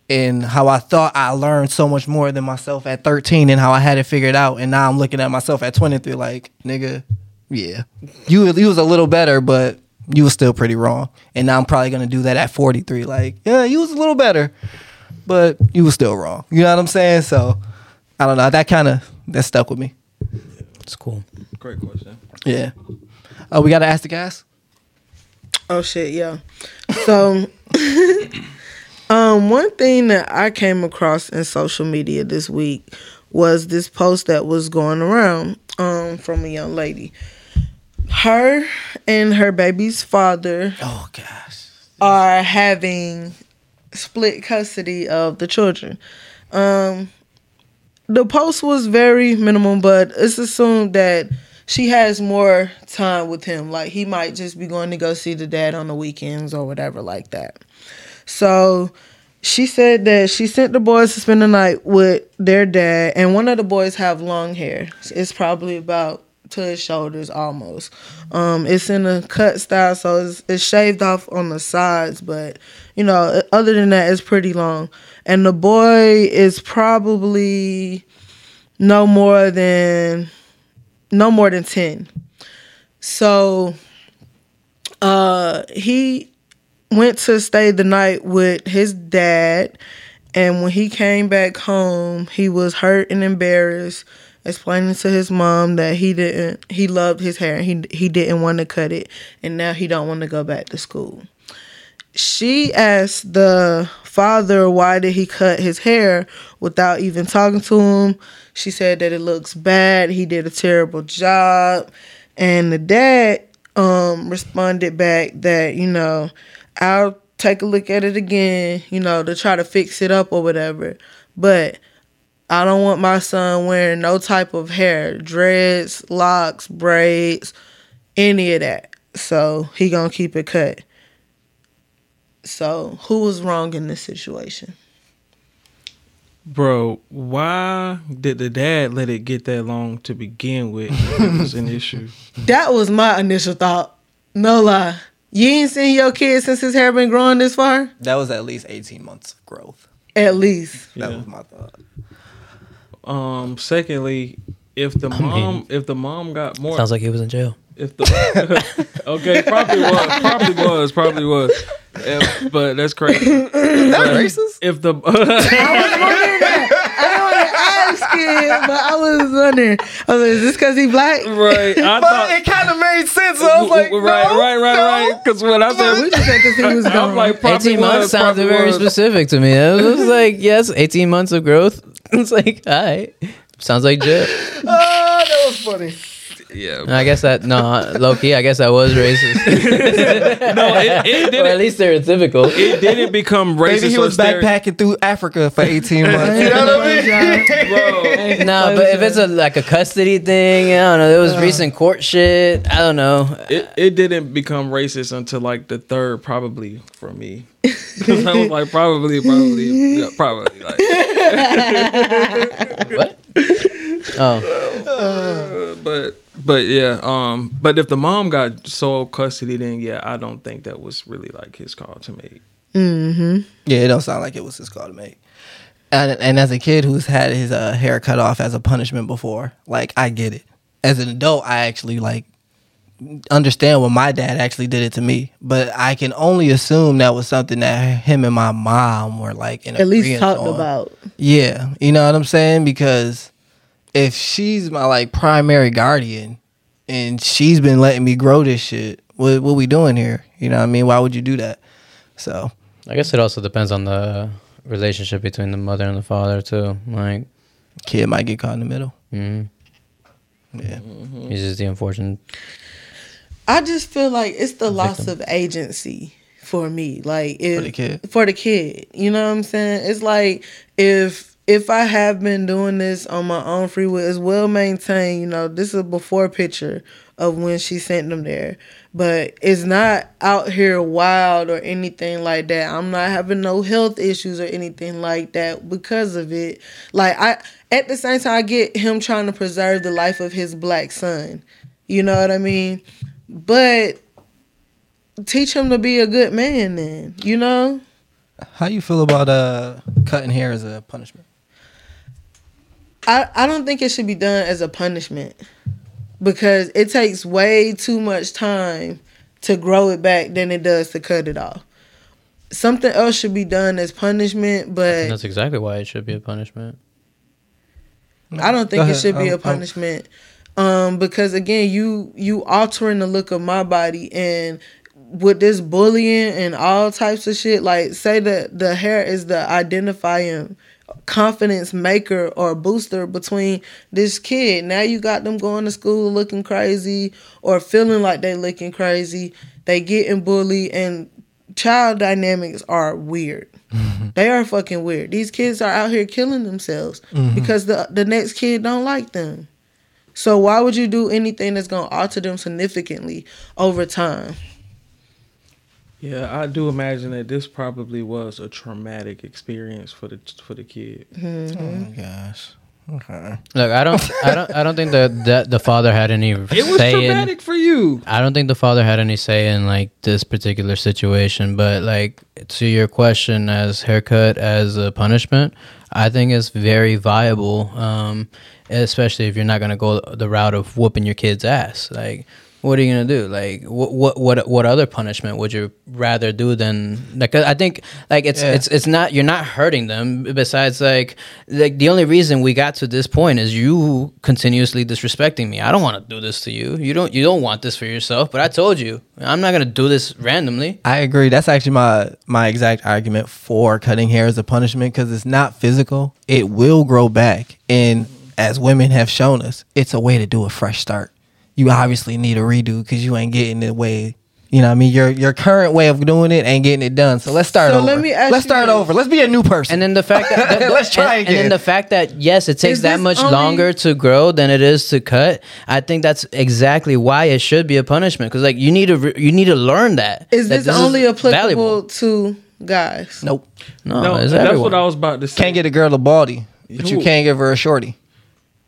and how I thought I learned so much more than myself at 13 and how I had it figured out, and now I'm looking at myself at 23 like, nigga, you was a little better, but you was still pretty wrong. And now I'm probably going to do that at 43 like, yeah, you was a little better, but you was still wrong. You know what I'm saying? So, I don't know. That stuck with me. It's cool. Great question. Yeah. We got to ask the guys? Oh shit, yeah. So one thing that I came across in social media this week was this post that was going around from a young lady. Her and her baby's father are having split custody of the children. The post was very minimal, but it's assumed that she has more time with him. Like, he might just be going to go see the dad on the weekends or whatever like that. So she said that she sent the boys to spend the night with their dad, and one of the boys have long hair. It's probably about to his shoulders almost. It's in a cut style, so it's shaved off on the sides, but, you know, other than that, it's pretty long. And the boy is probably no more than 10. So he went to stay the night with his dad, and when he came back home, he was hurt and embarrassed, explaining to his mom that he loved his hair and he didn't want to cut it, and now he don't want to go back to school. She asked the father why did he cut his hair without even talking to him. She said that it looks bad, he did a terrible job, and the dad responded back that, you know, I'll take a look at it again, you know, to try to fix it up or whatever, but I don't want my son wearing no type of hair, dreads, locks, braids, any of that, so he gonna keep it cut. So, who was wrong in this situation? Bro, why did the dad let it get that long to begin with? It was an issue. That was my initial thought. No lie. You ain't seen your kid since his hair been growing this far? That was at least 18 months of growth. At least. That was my thought. Secondly, if the mom got more... Sounds like he was in jail. Okay, probably was. But that's crazy. Is that racist? If the I was wondering that. I don't want to ask it, but I was wondering. I was like, is this because he black? Right. But it kind of made sense. So I was like, right. Because when I said, we just said because he was gone. I'm like, 18 months sounds very specific to me. I was like, yes, 18 months of growth. It's like, all right, sounds like jail. Oh, that was funny. Yeah. I guess that, no, low key, I guess I was racist. No, it didn't. Or at least stereotypical. It didn't become racist. Maybe he was backpacking through Africa for 18 months. You know what I mean? No, but if it's a custody thing, I don't know. There was recent court shit. I don't know. It didn't become racist until like the third, probably, for me. Because I was like, probably, like. What? Oh, but yeah, but if the mom got sole custody, then yeah, I don't think that was really like his call to make. Mm-hmm. Yeah, it don't sound like it was his call to make. And as a kid who's had his hair cut off as a punishment before, like I get it. As an adult, I actually like understand when my dad actually did it to me, but I can only assume that was something that him and my mom were like in at least talked on. About. Yeah, you know what I'm saying, because. If she's my like primary guardian and she's been letting me grow this shit, what we doing here? You know what I mean? Why would you do that? So I guess it also depends on the relationship between the mother and the father too. Like kid might get caught in the middle. Mm-hmm. Yeah. Mm-hmm. He's just the unfortunate. I just feel like it's the loss of agency for me. Like for the kid. You know what I'm saying? It's like if I have been doing this on my own free will, it's well maintained. You know, this is a before picture of when she sent them there. But it's not out here wild or anything like that. I'm not having no health issues or anything like that because of it. Like, at the same time, I get him trying to preserve the life of his black son. You know what I mean? But teach him to be a good man then, you know? How you feel about cutting hair as a punishment? I don't think it should be done as a punishment because it takes way too much time to grow it back than it does to cut it off. Something else should be done as punishment, but... That's exactly why it should be a punishment. I don't think it should be a punishment because, again, you altering the look of my body and... With this bullying and all types of shit, like say that the hair is the identifying confidence maker or booster between this kid. Now you got them going to school looking crazy or feeling like they looking crazy. They getting bullied and child dynamics are weird. Mm-hmm. They are fucking weird. These kids are out here killing themselves because the next kid don't like them. So why would you do anything that's going to alter them significantly over time? Yeah, I do imagine that this probably was a traumatic experience for the kid. Mm-hmm. Oh my gosh. Okay. Look, I don't think that the father had any say. It was traumatic for you. I don't think the father had any say in like this particular situation, but like to your question as haircut as a punishment, I think it's very viable, especially if you're not going to go the route of whooping your kid's ass. Like what are you gonna do? Like, what other punishment would you rather do than like? I think like it's not, you're not hurting them. Besides, like the only reason we got to this point is you continuously disrespecting me. I don't want to do this to you. You don't want this for yourself. But I told you, I'm not gonna do this randomly. I agree. That's actually my exact argument for cutting hair as a punishment because it's not physical. It will grow back, and as women have shown us, it's a way to do a fresh start. You obviously need a redo because you ain't getting the way, you know what I mean? Your current way of doing it ain't getting it done. So let's start over. Let's start over. Let's be a new person. And then the fact that let's try again. And then the fact that yes, it takes that much longer to grow than it is to cut. I think that's exactly why it should be a punishment because like you need to learn that. Is this only applicable to guys? Nope. No, it's everyone. That's what I was about to say. Can't get a girl a baldy, but you can't give her a shorty.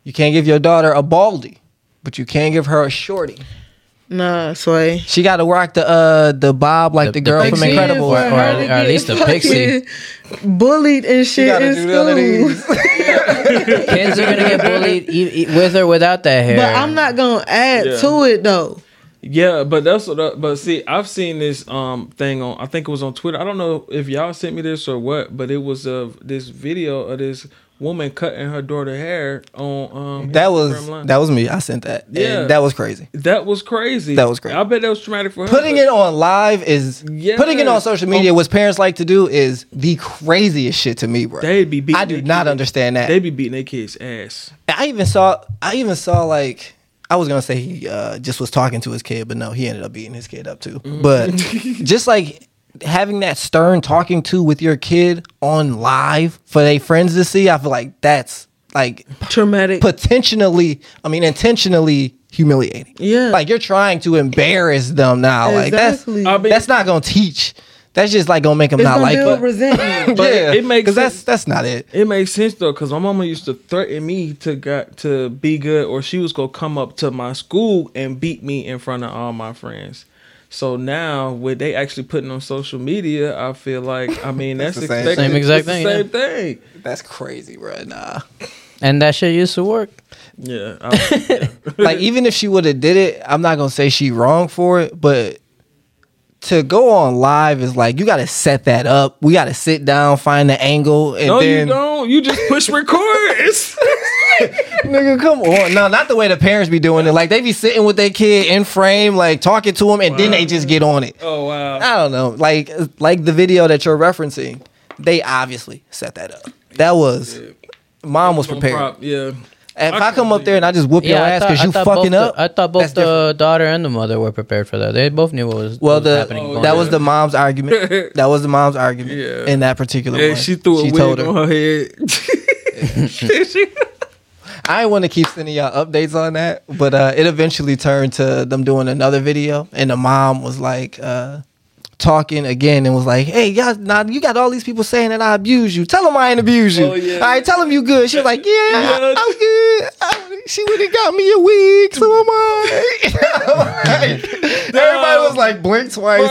You can't give your daughter a baldy. But you can't give her a shorty. Nah, Sway. She got to rock the bob like the girl from Incredible. Or at least the pixie. Bullied and shit in school. Kids are going to get bullied with or without that hair. But I'm not going to add to it, though. Yeah, but that's what. But see, I've seen this thing on, I think it was on Twitter. I don't know if y'all sent me this or what, but it was this video of this woman cutting her daughter's hair on that was me. I sent that. Yeah, and that was crazy. I bet that was traumatic for her. Putting it on live is putting it on social media. What parents like to do is the craziest shit to me, bro. They be beating. I do not understand that. They be beating their kids' ass. I even saw like I was gonna say he just was talking to his kid, but no, he ended up beating his kid up too. Mm-hmm. But just like having that stern talking to with your kid on live for their friends to see, I feel like that's like traumatic, potentially. I mean, intentionally humiliating. Yeah, like you're trying to embarrass them now. Exactly. Like that's not gonna teach. That's just like gonna make them not like it. Resentment. But yeah, it makes sense. That's not it. It makes sense though, because my mama used to threaten me to be good, or she was gonna come up to my school and beat me in front of all my friends. So now, with they actually putting on social media, I feel like, I mean, that's the same exact thing. Same thing. That's crazy, bro. Nah. And that shit used to work. Yeah. Like even if she would have did it, I'm not gonna say she wrong for it, but to go on live is like, you got to set that up. We got to sit down, find the angle. And no, then... you don't. You just push record. Nigga, come on. No, not the way the parents be doing it. Like, they be sitting with their kid in frame, like, talking to them, and wow. Then they just get on it. Oh, wow. I don't know. Like the video that you're referencing, they obviously set that up. That was... Yeah. Mom was prepared. Yeah. And if I come up there and I just whoop your ass because you fucking up, I thought both the daughter and the mother were prepared for that. They both knew what was happening. That was the mom's argument. Yeah. In that particular one. She threw a wig on her head. I didn't want to keep sending y'all updates on that, but it eventually turned to them doing another video, and the mom was like... talking again and was like, hey, y'all, now you got all these people saying that I abuse you. Tell them I ain't abuse you. Oh, yeah. All right, tell them you good. She was like, yeah, I'm good. She would've got me a wig, so am I. Everybody was like, blink twice.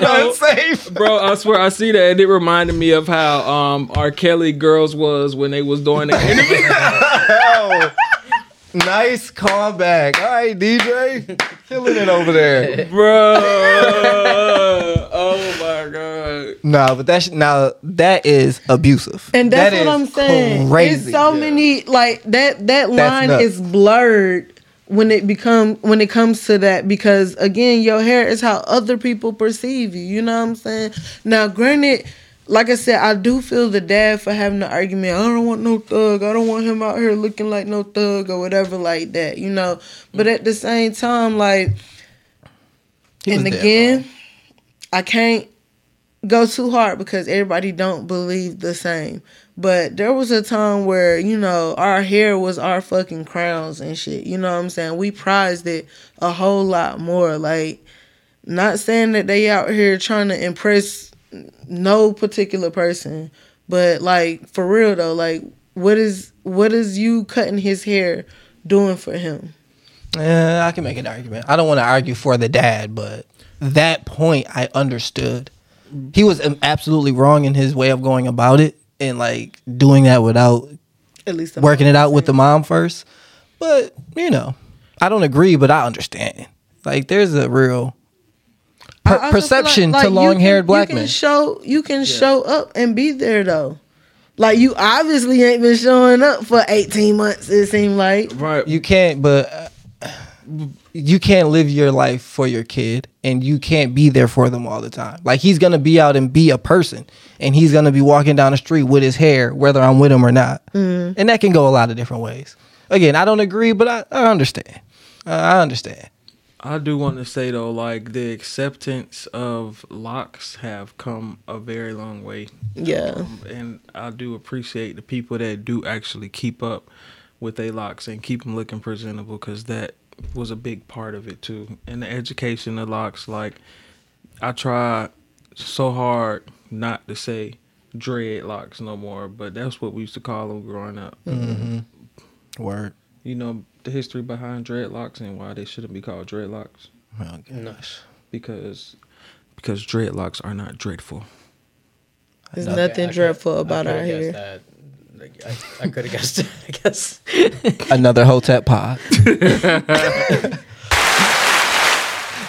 No, safe. Bro, I swear, I see that, and it reminded me of how R. Kelly girls was when they was doing the interview. Oh. Nice comeback. All right, DJ. Killing it over there. Bro. Oh, my God. Nah, but that is abusive. And that's what I'm saying. Crazy. There's so many, like, that line is blurred when it comes to that, because, again, your hair is how other people perceive you. You know what I'm saying? Now, granted... Like I said, I do feel the dad for having the argument. I don't want no thug. I don't want him out here looking like no thug or whatever like that, you know. But at the same time, like, and again, I can't go too hard because everybody don't believe the same. But there was a time where, you know, our hair was our fucking crowns and shit. You know what I'm saying? We prized it a whole lot more. Like, not saying that they out here trying to impress no particular person, but like for real though, like what is you cutting his hair doing for him? Yeah, I can make an argument. I don't want to argue for the dad, but that point I understood. He was absolutely wrong in his way of going about it and like doing that without at least working it out with the mom first. But you know, I don't agree, but I understand. Like there's a real perception like to long-haired black men. You can show up and be there though. Like you obviously ain't been showing up for 18 months. It seemed like right. You can't, but you can't live your life for your kid, and you can't be there for them all the time. Like he's gonna be out and be a person, and he's gonna be walking down the street with his hair, whether I'm with him or not. Mm-hmm. And that can go a lot of different ways. Again, I don't agree, but I understand. I do want to say, though, like, the acceptance of locks have come a very long way. Yeah. And I do appreciate the people that do actually keep up with their locks and keep them looking presentable, because that was a big part of it, too. And the education of locks, like, I try so hard not to say dreadlocks no more, but that's what we used to call them growing up. Mm-hmm. Word. You know... the history behind dreadlocks and why they shouldn't be called dreadlocks. Oh, gosh. Because dreadlocks are not dreadful. There's nothing dreadful about our hair. I could have guessed that, I guess. Another Hotep pod.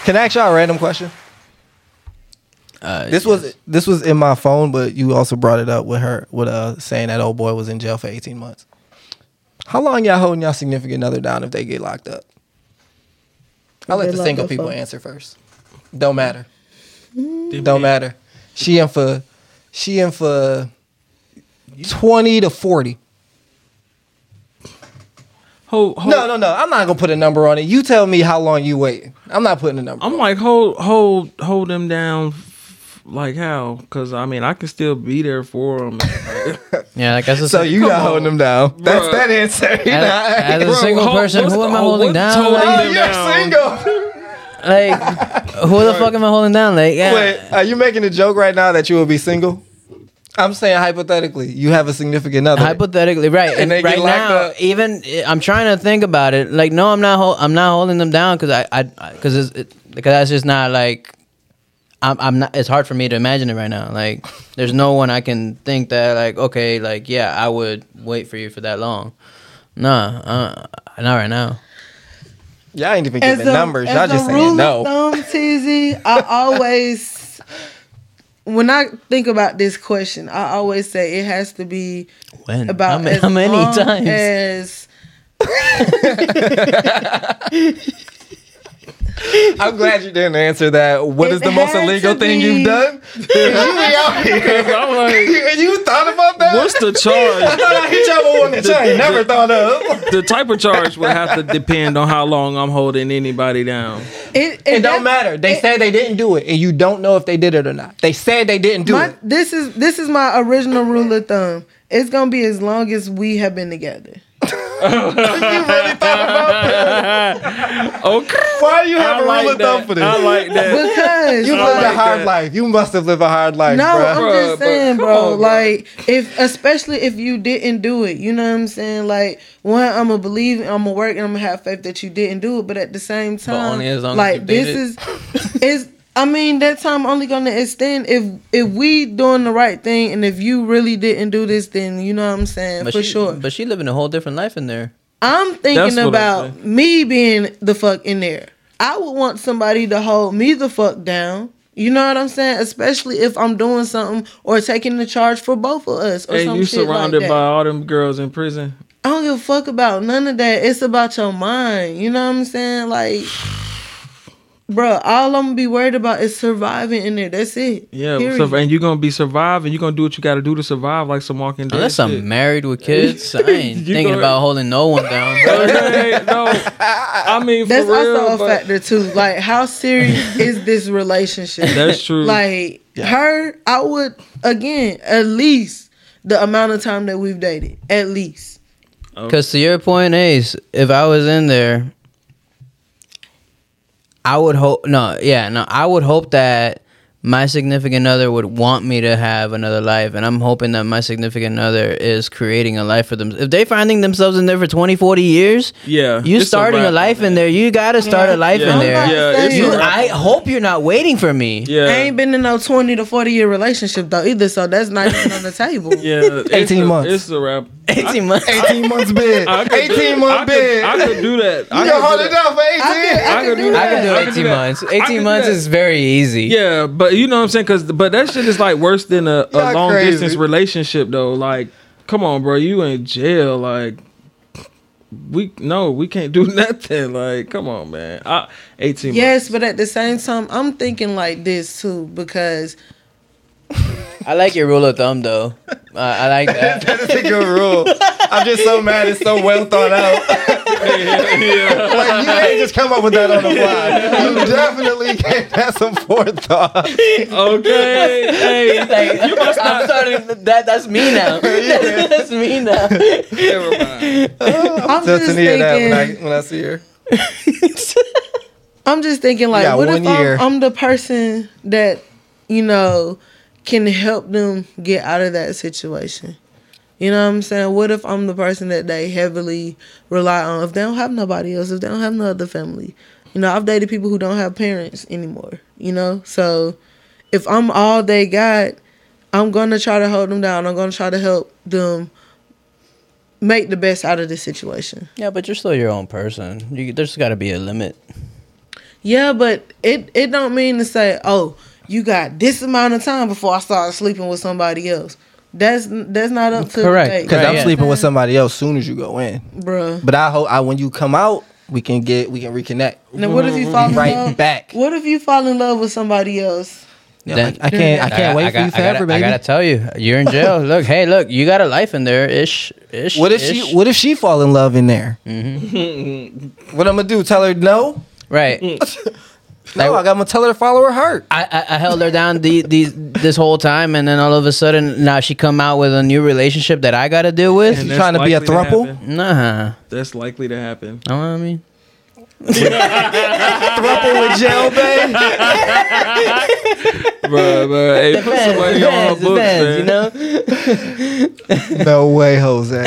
Can I ask y'all a random question? This was in my phone, but you also brought it up with saying that old boy was in jail for 18 months. How long y'all holding y'all significant other down if they get locked up? I'll let the single people answer first. Don't matter. Don't matter. She in for 20 to 40. No. I'm not gonna put a number on it. You tell me how long you wait. I'm not putting a number. I'm like, hold them down. Like how? Because I mean, I can still be there for them. Yeah, I guess it's so. You not holding them down. That's that answer. As a single person, who am I holding down? You're single. Like, who the fuck am I holding down? Like, yeah. Wait, are you making a joke right now that you will be single? I'm saying hypothetically, you have a significant other. Hypothetically, right? And they right get locked now, up. Even I'm trying to think about it. Like, no, I'm not holding them down because because that's just not like. I'm not. It's hard for me to imagine it right now. Like, there's no one I can think that like, okay, like, yeah, I would wait for you for that long. Nah, not right now. Y'all ain't even giving numbers. Y'all just saying no. As a rule of thumb, TZ, I always, when I think about this question, I always say it has to be when? About how many long times? As... I'm glad you didn't answer that. What is the most illegal thing you've done? You be out here. I'm like, you thought about that? What's the charge? I thought I hit y'all on the chain. Never thought of. The type of charge would have to depend on how long I'm holding anybody down. It don't matter. They said they didn't do it, and you don't know if they did it or not. They said they didn't do it. This is my original rule of thumb. It's gonna be as long as we have been together. You really thought about that? Okay. Why do you have a rule of thumb for this? I like that. Because you lived a hard life. You must have lived a hard life. No, bro. I'm just saying, bro. Like, especially if you didn't do it, you know what I'm saying? Like, one, I'm gonna believe, I'm gonna work, and I'm gonna have faith that you didn't do it. But at the same time, like, that time only gonna extend if we doing the right thing, and if you really didn't do this, then you know what I'm saying, for sure. But she living a whole different life in there. I'm thinking about me being the fuck in there. I would want somebody to hold me the fuck down. You know what I'm saying? Especially if I'm doing something or taking the charge for both of us or something. And you surrounded by all them girls in prison. I don't give a fuck about none of that. It's about your mind. You know what I'm saying? Like... Bro, all I'm gonna be worried about is surviving in there. That's it. Yeah, and you're gonna be surviving. You're gonna do what you gotta do to survive, like some Walking Dead. Unless I'm married with kids, I ain't thinking about holding no one down. No, I mean, that's also a factor too. Like, how serious is this relationship? That's true. Like, her, I would again at least the amount of time that we've dated, at least. Because to your point, Ace, if I was in there. I would hope that my significant other would want me to have another life, and I'm hoping that my significant other is creating a life for them. If they finding themselves in there for 20, 40 years, you starting a life in there. You gotta start a life in there. I hope you're not waiting for me. Yeah. I ain't been in no 20 to 40 year relationship though either, so that's not even on the table. 18 months. It's a wrap. 18 months. 18 months big. 18 month bid. I could do that. You can hold it down for 18. I could do that. I could do 18 months. 18 months is very easy. Yeah, but. You know what I'm saying? But that shit is like worse than a long distance relationship though. Like, come on, bro, you in jail. Like, we can't do nothing. Like, come on, man. 18 months. Yes, but at the same time, I'm thinking like this too because. I like your rule of thumb though. I like that. That's a good rule. I'm just so mad it's so well thought out. Like, you ain't just come up with that on the fly. You definitely gave that some forethought. Okay. Hey, like, you must not. I'm starting. That's me now. That's me now. Never mind. I'm just thinking that when I see her. I'm just thinking like, what if I'm the person that you know can help them get out of that situation? You know what I'm saying? What if I'm the person that they heavily rely on? If they don't have nobody else, if they don't have no other family. You know, I've dated people who don't have parents anymore, you know? So if I'm all they got, I'm going to try to hold them down. I'm going to try to help them make the best out of this situation. Yeah, but you're still your own person. There's got to be a limit. Yeah, but it don't mean to say, oh, you got this amount of time before I start sleeping with somebody else. That's not up to correct because right, I'm sleeping with somebody else soon as you go in, bro. But I hope when you come out, we can reconnect. Now, what if you fall in love? Back? What if you fall in love with somebody else Yeah, then, like, I can't wait for you forever, baby. I gotta tell you, you're in jail. Look, hey, look, you got a life in there. Ish. What if she fall in love in there? Mm-hmm. What I'm gonna do? Tell her no? Right. No, like, I'm gonna tell her to follow her heart. I held her down this whole time, and then all of a sudden, now she come out with a new relationship that I gotta deal with. You trying to be a throuple? Nah. That's likely to happen. You know what I mean? Throuple with jail, babe. Bro, hey, put somebody on her books, man. You know? No way, Jose.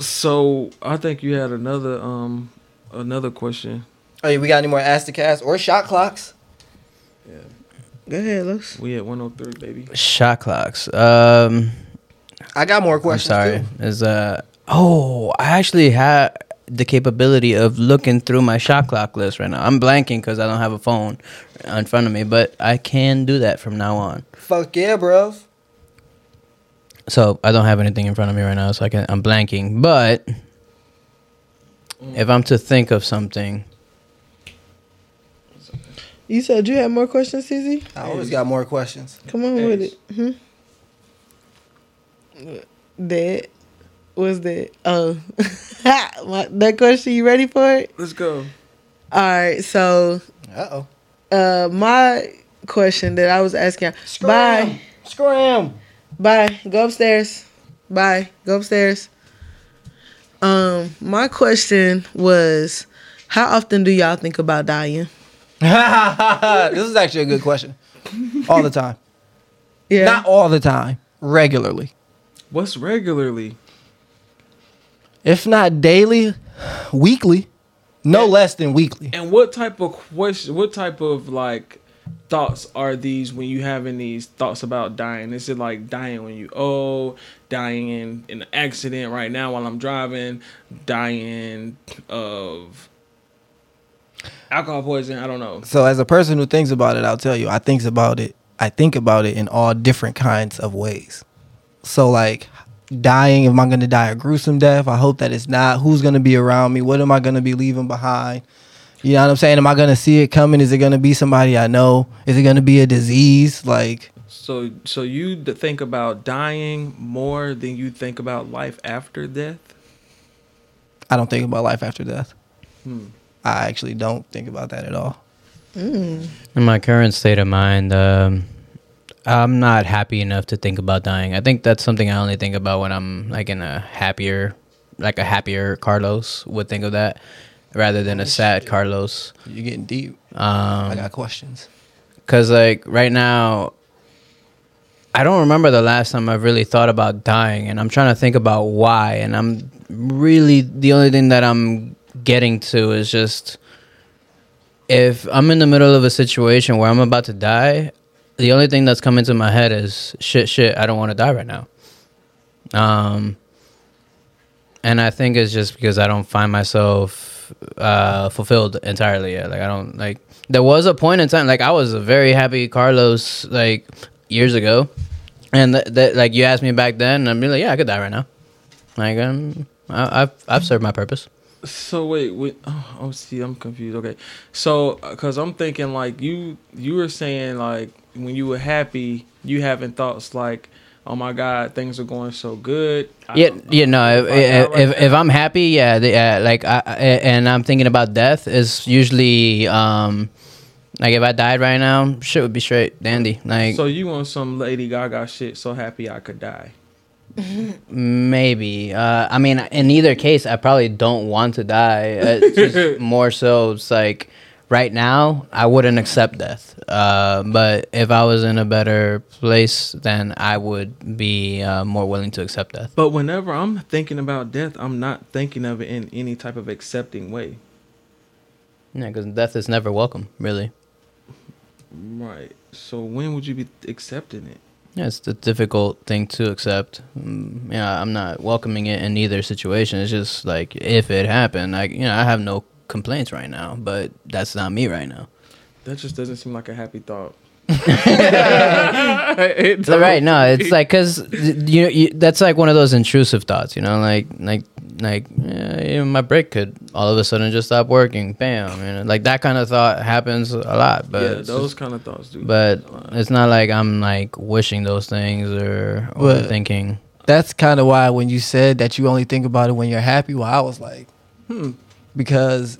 So I think you had another question. Oh, yeah, we got any more Ask the Cast or shot clocks? Yeah. Go ahead, Lux. We at 103, baby. Shot clocks. I got more questions. I'm sorry. I actually had the capability of looking through my shot clock list right now. I'm blanking because I don't have a phone in front of me, but I can do that from now on. Fuck yeah, bro. So I don't have anything in front of me right now, so I'm blanking. But if I'm to think of something. You said you had more questions, CZ? I always got more questions. Come on with it. Hmm? That was that. Oh. That question, you ready for it? Let's go. All right, so. Uh-oh. My question that I was asking. Bye. Scram. Bye. Go upstairs. Bye. Go upstairs. My question was, how often do y'all think about dying? This is actually a good question. All the time. Yeah. Not all the time. Regularly. What's regularly? If not daily, weekly. No less than weekly. And what type of question, what type of like thoughts are these when you having these thoughts about dying? Is it like dying when you dying in an accident right now while I'm driving, dying of alcohol poison? I don't know. So as a person who thinks about it, I'll tell you, I think about it in all different kinds of ways. So like dying, am I going to die a gruesome death? I hope that it's not. Who's going to be around me? What am I going to be leaving behind? You know what I'm saying? Am I going to see it coming? Is it going to be somebody I know? Is it going to be a disease? Like, so you think about dying more than you think about life after death? I don't think about life after death. I actually don't think about that at all. In my current state of mind, I'm not happy enough to think about dying. I think that's something I only think about when I'm like in a happier Carlos would think of that rather than a sad Carlos. You're getting deep. I got questions. Because like right now, I don't remember the last time I've really thought about dying, and I'm trying to think about why. And I'm really, the only thing that I'm getting to is just, if I'm in the middle of a situation where I'm about to die, the only thing that's come into my head is shit, I don't want to die right now. And I think it's just because I don't find myself fulfilled entirely yet. Like I don't, like there was a point in time, like I was a very happy Carlos like years ago, and that like you asked me back then and I'd be like, yeah, I could die right now. Like I've served my purpose. So wait. Oh, see, I'm confused. Okay, so because I'm thinking like you were saying like when you were happy, you having thoughts like, oh my God, things are going so good. If I'm happy, and I'm thinking about death, it's usually like if I died right now, shit would be straight dandy. Like, so you want some Lady Gaga shit? So happy I could die. Maybe. I mean, in either case, I probably don't want to die. It's just more so, it's like right now, I wouldn't accept death. But if I was in a better place, then I would be more willing to accept death. But whenever I'm thinking about death, I'm not thinking of it in any type of accepting way. Yeah, because death is never welcome, really. Right. So when would you be accepting it? Yeah, it's a difficult thing to accept. Yeah, I'm not welcoming it in either situation. It's just like, if it happened, like, you know, I have no complaints right now, but that's not me right now. That just doesn't seem like a happy thought. Right? No, it's like, because you that's like one of those intrusive thoughts, you know, like my brake could all of a sudden just stop working, bam, you know, like that kind of thought happens a lot. But yeah, those kind of thoughts do. But it's not like I'm like wishing those things or thinking. That's kind of why when you said that you only think about it when you're happy, well, I was like, because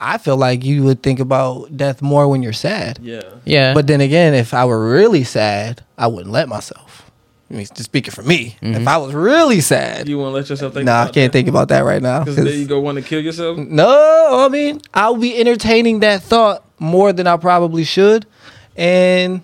I feel like you would think about death more when you're sad. Yeah. But then again, if I were really sad, I wouldn't let myself. I mean, just speaking for me, if I was really sad, you wouldn't let yourself think. Nah, I can't think about that right now. Because then you go want to kill yourself. No, I mean, I'll be entertaining that thought more than I probably should, and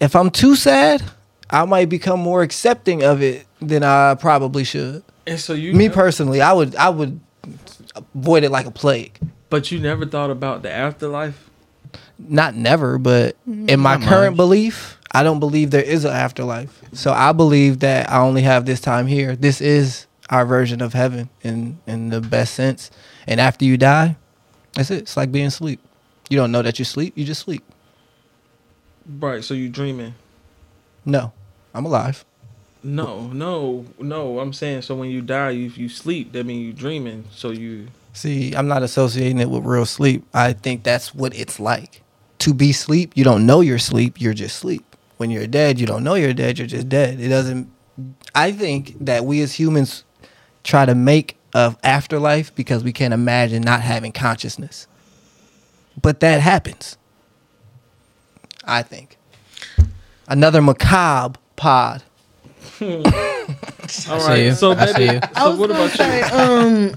if I'm too sad, I might become more accepting of it than I probably should. And so you, personally, I would avoid it like a plague. But you never thought about the afterlife? Not never, but in my current belief, I don't believe there is an afterlife. So I believe that I only have this time here. This is our version of heaven in the best sense. And after you die, that's it. It's like being asleep. You don't know that you sleep. You just sleep. Right, so you dreaming? No, I'm alive. No. I'm saying, so when you die, if you sleep, that means you dreaming. So you... See, I'm not associating it with real sleep. I think that's what it's like. To be sleep, you don't know you're sleep, you're just sleep. When you're dead, you don't know you're dead, you're just dead. It doesn't... I think that we as humans try to make an afterlife because we can't imagine not having consciousness. But that happens. I think. Another macabre pod. All right, so baby, so what about you?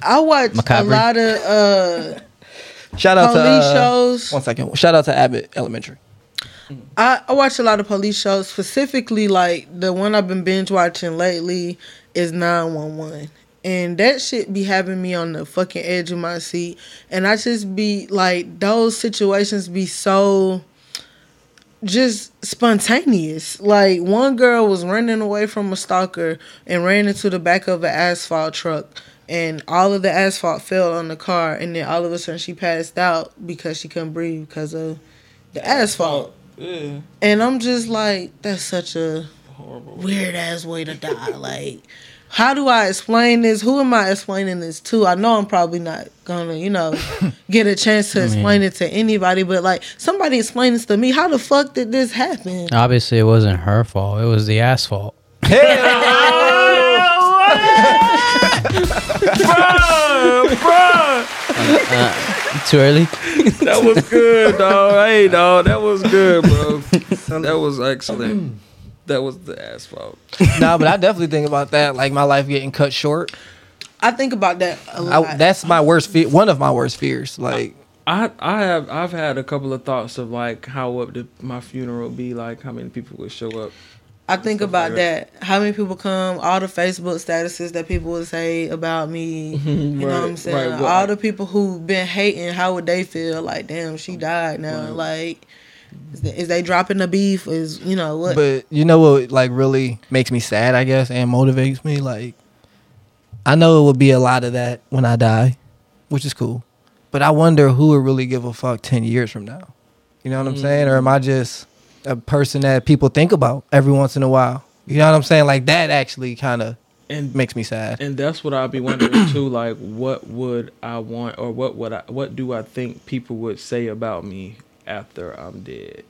I watch a lot of shout out police to shows. One second, shout out to Abbott Elementary. I watch a lot of police shows, specifically like the one I've been binge watching lately is 9-1-1, and that shit be having me on the fucking edge of my seat, and I just be like, those situations be so just spontaneous. Like, one girl was running away from a stalker and ran into the back of an asphalt truck, and all of the asphalt fell on the car, and then all of a sudden she passed out because she couldn't breathe because of the asphalt. Yeah. And I'm just like, that's such a horrible, weird ass way to die. Like, how do I explain this? Who am I explaining this to? I know I'm probably not gonna, get a chance to explain it to anybody, but like, somebody explain this to me. How the fuck did this happen? Obviously, it wasn't her fault. It was the asphalt. Hey, bro. Too early. That was good, dog. Hey, dog, that was good, bro. That was excellent. That was the asphalt. Nah, but I definitely think about that, like my life getting cut short. I think about that a lot. That's my worst fear. One of my worst fears. Like, I've had a couple of thoughts of like how would my funeral be, like how many people would show up. I think about that. How many people come? All the Facebook statuses that people would say about me. You know what I'm saying? Right, all the people who've been hating. How would they feel? Like, damn, she died now. Right. Like, is they dropping the beef? Is, you know what? But you know what, like, really makes me sad, I guess, and motivates me. Like, I know it will be a lot of that when I die, which is cool. But I wonder who would really give a fuck 10 years from now. You know what I'm saying? Or am I just a person that people think about every once in a while? You know what I'm saying? Like, that actually kind of makes me sad. And that's what I'd be wondering too. Like, what would I want, or what do I think people would say about me after I'm dead?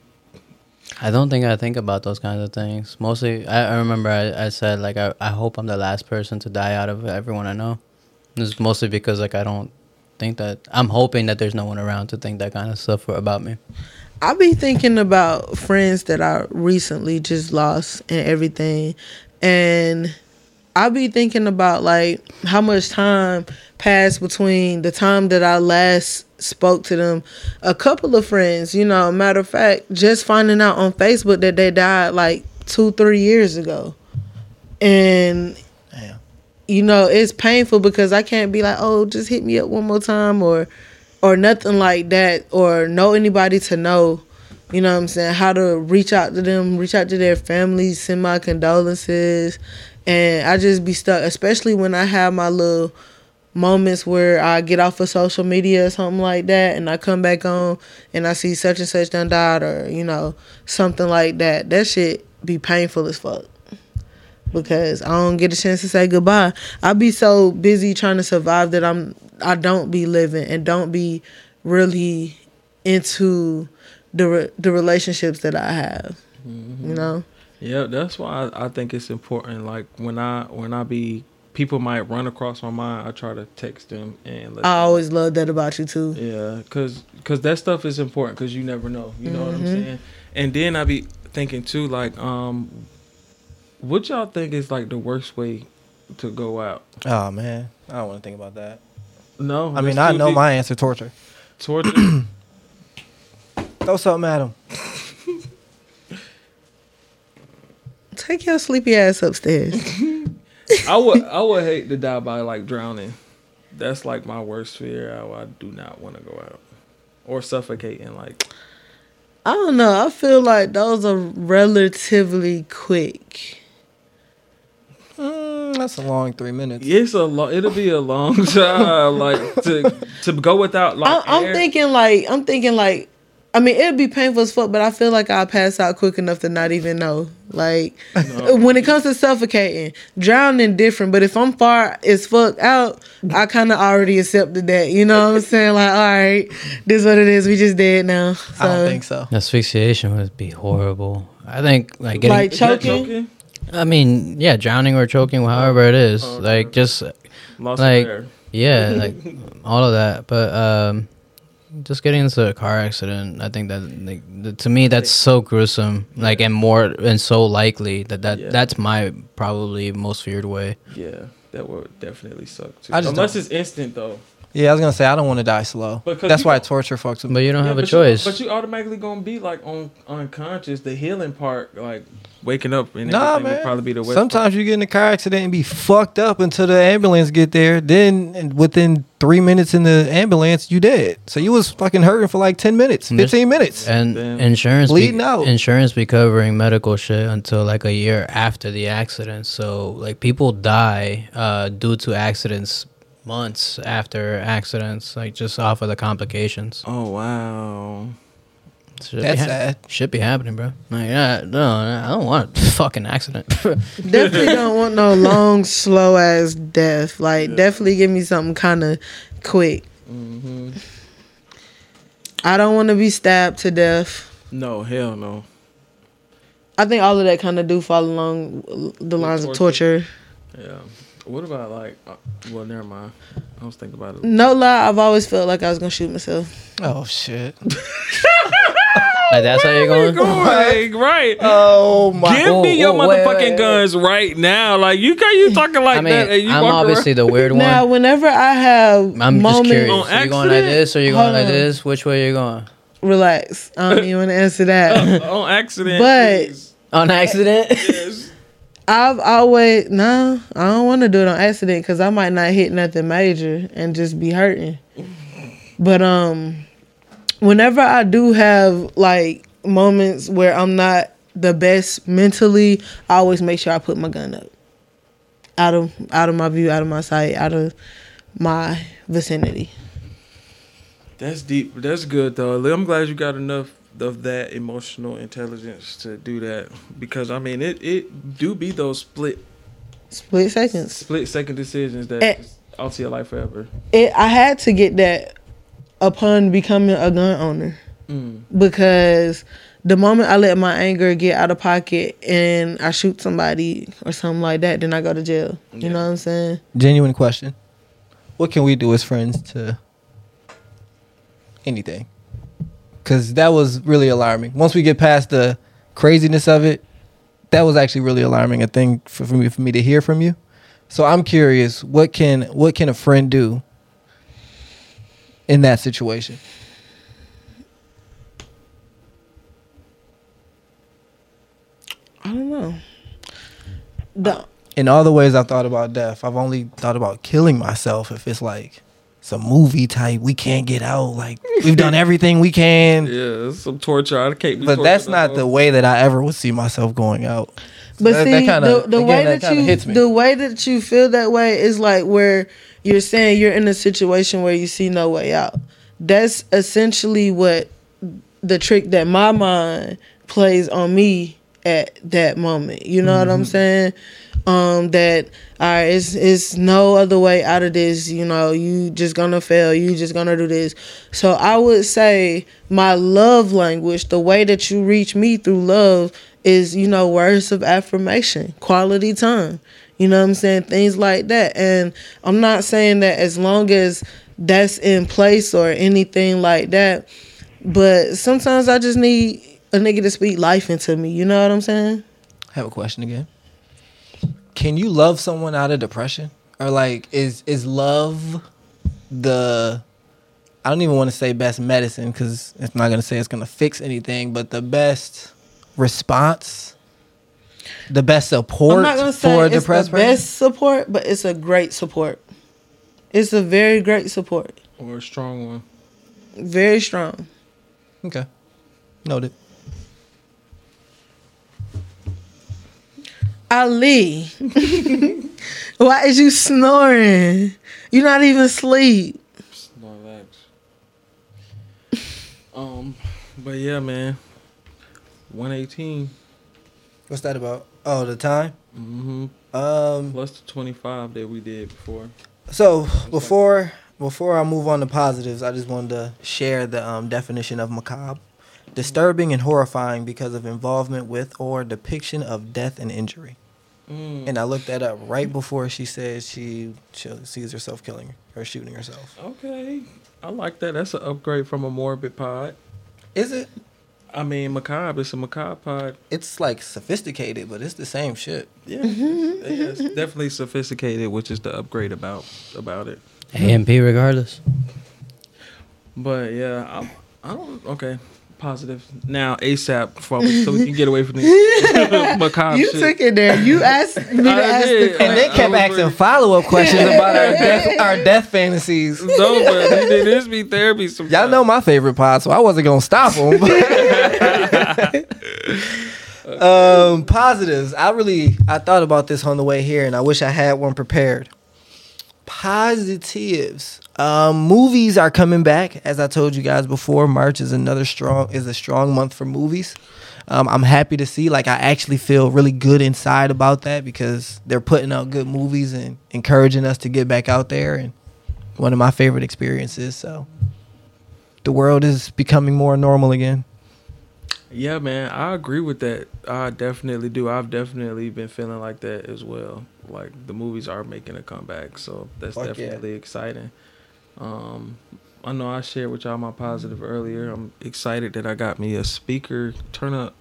I don't think I think about those kinds of things. Mostly, I remember I said, like, I hope I'm the last person to die out of everyone I know. It's mostly because, like, I don't think that... I'm hoping that there's no one around to think that kind of stuff about me. I be thinking about friends that I recently just lost and everything. And I be thinking about, like, how much time passed between the time that I last spoke to them. A couple of friends, you know, matter of fact, just finding out on Facebook that they died like 2-3 years ago. And damn, you know, it's painful because I can't be like, oh, just hit me up one more time or nothing like that, or know anybody to know, you know what I'm saying, how to reach out to them, reach out to their families, send my condolences. And I just be stuck, especially when I have my little moments where I get off of social media or something like that, and I come back on and I see such and such done died, or, you know, something like that. That shit be painful as fuck, because I don't get a chance to say goodbye. I be so busy trying to survive that I don't be living and don't be really into the relationships that I have. Mm-hmm. You know? Yeah, that's why I think it's important. Like when I be, people might run across my mind, I try to text them and let them always know. Love that about you too. Yeah, cause that stuff is important, cause you never know. You know mm-hmm. what I'm saying? And then I be thinking too, like, what y'all think is like the worst way to go out? Oh man, I don't want to think about that. No, I mean I know my answer. Torture. Throw something at him. Take your sleepy ass upstairs. I would hate to die by like drowning. That's like my worst fear. I do not want to go out, or suffocating. Like, I don't know. I feel like those are relatively quick. That's a long 3 minutes. It's a long. It'll be a long time. Like to go without. Like, I'm thinking like. I mean, it'd be painful as fuck, but I feel like I'll pass out quick enough to not even know. Like, no. When it comes to suffocating, drowning different, but if I'm far as fuck out, I kind of already accepted that. You know what I'm saying? Like, all right, this is what it is. We just dead now. So. I don't think so. Asphyxiation would be horrible. I think, like, getting... Like, choking? I mean, yeah, drowning or choking, however it is. Oh, like, just... Lost like, air. Yeah, like, all of that. But, just getting into a car accident, I think that, like, to me, that's so gruesome, like, and more, and so likely that yeah. That's my probably most feared way. Yeah, that would definitely suck too. Unless it's instant though. Yeah, I was gonna say I don't want to die slow. That's why torture fucks with. But you don't have a choice. But you automatically gonna be like on unconscious. The healing part, like waking up and everything, man. Would probably be the worst. Sometimes you get in a car accident and be fucked up until the ambulance get there. Then within 3 minutes in the ambulance, you dead. So you was fucking hurting for like 10 minutes, 15 minutes, and damn. Insurance bleeding out. Insurance be covering medical shit until like a year after the accident. So like people die due to accidents. Months after accidents, like just off of the complications. Oh wow, that's sad. Shit be happening, bro. Like, no, I don't want a fucking accident. Definitely don't want no long, slow ass death. Like, yeah. Definitely give me something kind of quick. Mm-hmm. I don't want to be stabbed to death. No, hell no. I think all of that kind of do fall along the lines of torture. Yeah. What about like? Well, never mind. I was thinking about it. No lie, I've always felt like I was gonna shoot myself. Oh shit! Like that's where how you're going? Right? Oh my! Give me your motherfucking guns right now! Like you talking like I mean, that? And you I'm obviously the weird one. Now, whenever I have, I'm just curious. On accident? Are you going like this? Or are you going like this? Which way are you going? Relax. I don't even want to answer that. On accident, but please. On accident. Yes. I've always, I don't want to do it on accident because I might not hit nothing major and just be hurting. But whenever I do have, like, moments where I'm not the best mentally, I always make sure I put my gun up. Out of my view, out of my sight, out of my vicinity. That's deep. That's good, though. I'm glad you got enough of that emotional intelligence to do that, because I mean it do be those split second decisions that alter your life forever. I had to get that upon becoming a gun owner because the moment I let my anger get out of pocket and I shoot somebody or something like that, then I go to jail. Yeah. You know what I'm saying? Genuine question: what can we do as friends to anything? Because that was really alarming. Once we get past the craziness of it, that was actually really alarming, a thing for me to hear from you. So I'm curious, what can a friend do in that situation? I don't know. In all the ways I've thought about death, I've only thought about killing myself if it's like... some movie type. We can't get out. Like, we've done everything we can. Yeah, it's some torture. I can't be. But that's not the way that I ever would see myself going out. So but that, see, that kinda, the way that you hits me. The way that you feel that way is like where you're saying you're in a situation where you see no way out. That's essentially what the trick that my mind plays on me at that moment. You know mm-hmm. what I'm saying? That all right, it's no other way out of this, you know, you just gonna fail, you just gonna do this. So I would say my love language, the way that you reach me through love is, you know, words of affirmation, quality time, you know what I'm saying? Things like that. And I'm not saying that as long as that's in place or anything like that, but sometimes I just need a nigga to speak life into me, you know what I'm saying? I have a question again. Can you love someone out of depression? Or like, is love the, I don't even want to say best medicine because it's not going to say it's going to fix anything, but the best response, the best support I'm not gonna say for a depressed person? It's the best support, but it's a great support. It's a very great support. Or a strong one. Very strong. Okay. Noted. Ali, why is you snoring? You're not even asleep. Snorlax. But yeah, man. 118. What's that about? Oh, the time? Mm-hmm. Plus the 25 that we did before. So before I move on to positives, I just wanted to share the definition of macabre. Disturbing and horrifying because of involvement with or depiction of death and injury. And I looked that up right before she said she sees herself killing or shooting herself. Okay. I like that. That's an upgrade from a morbid pod. Is it? I mean, macabre. It's a macabre pod. It's like sophisticated, but it's the same shit. Yeah. Yeah, it's definitely sophisticated, which is the upgrade about it. AMP regardless. But yeah, I don't... Okay. Positive now ASAP so we can get away from this macabre shit. You took it there. You asked me to ask the question. And they kept asking follow-up questions about our death fantasies. No, but this be therapy sometimes. Y'all know my favorite pod, so I wasn't going to stop them. Positives. I thought about this on the way here, and I wish I had one prepared. Positives. Movies are coming back. As I told you guys before, March is a strong month for movies. I'm happy to see. Like, I actually feel really good inside about that because they're putting out good movies and encouraging us to get back out there. And one of my favorite experiences. So the world is becoming more normal again. Yeah, man, I agree with that. I definitely do. I've definitely been feeling like that as well. Like, the movies are making a comeback, so that's definitely exciting. I know I shared with y'all my positive earlier. I'm excited that I got me a speaker. Turn up.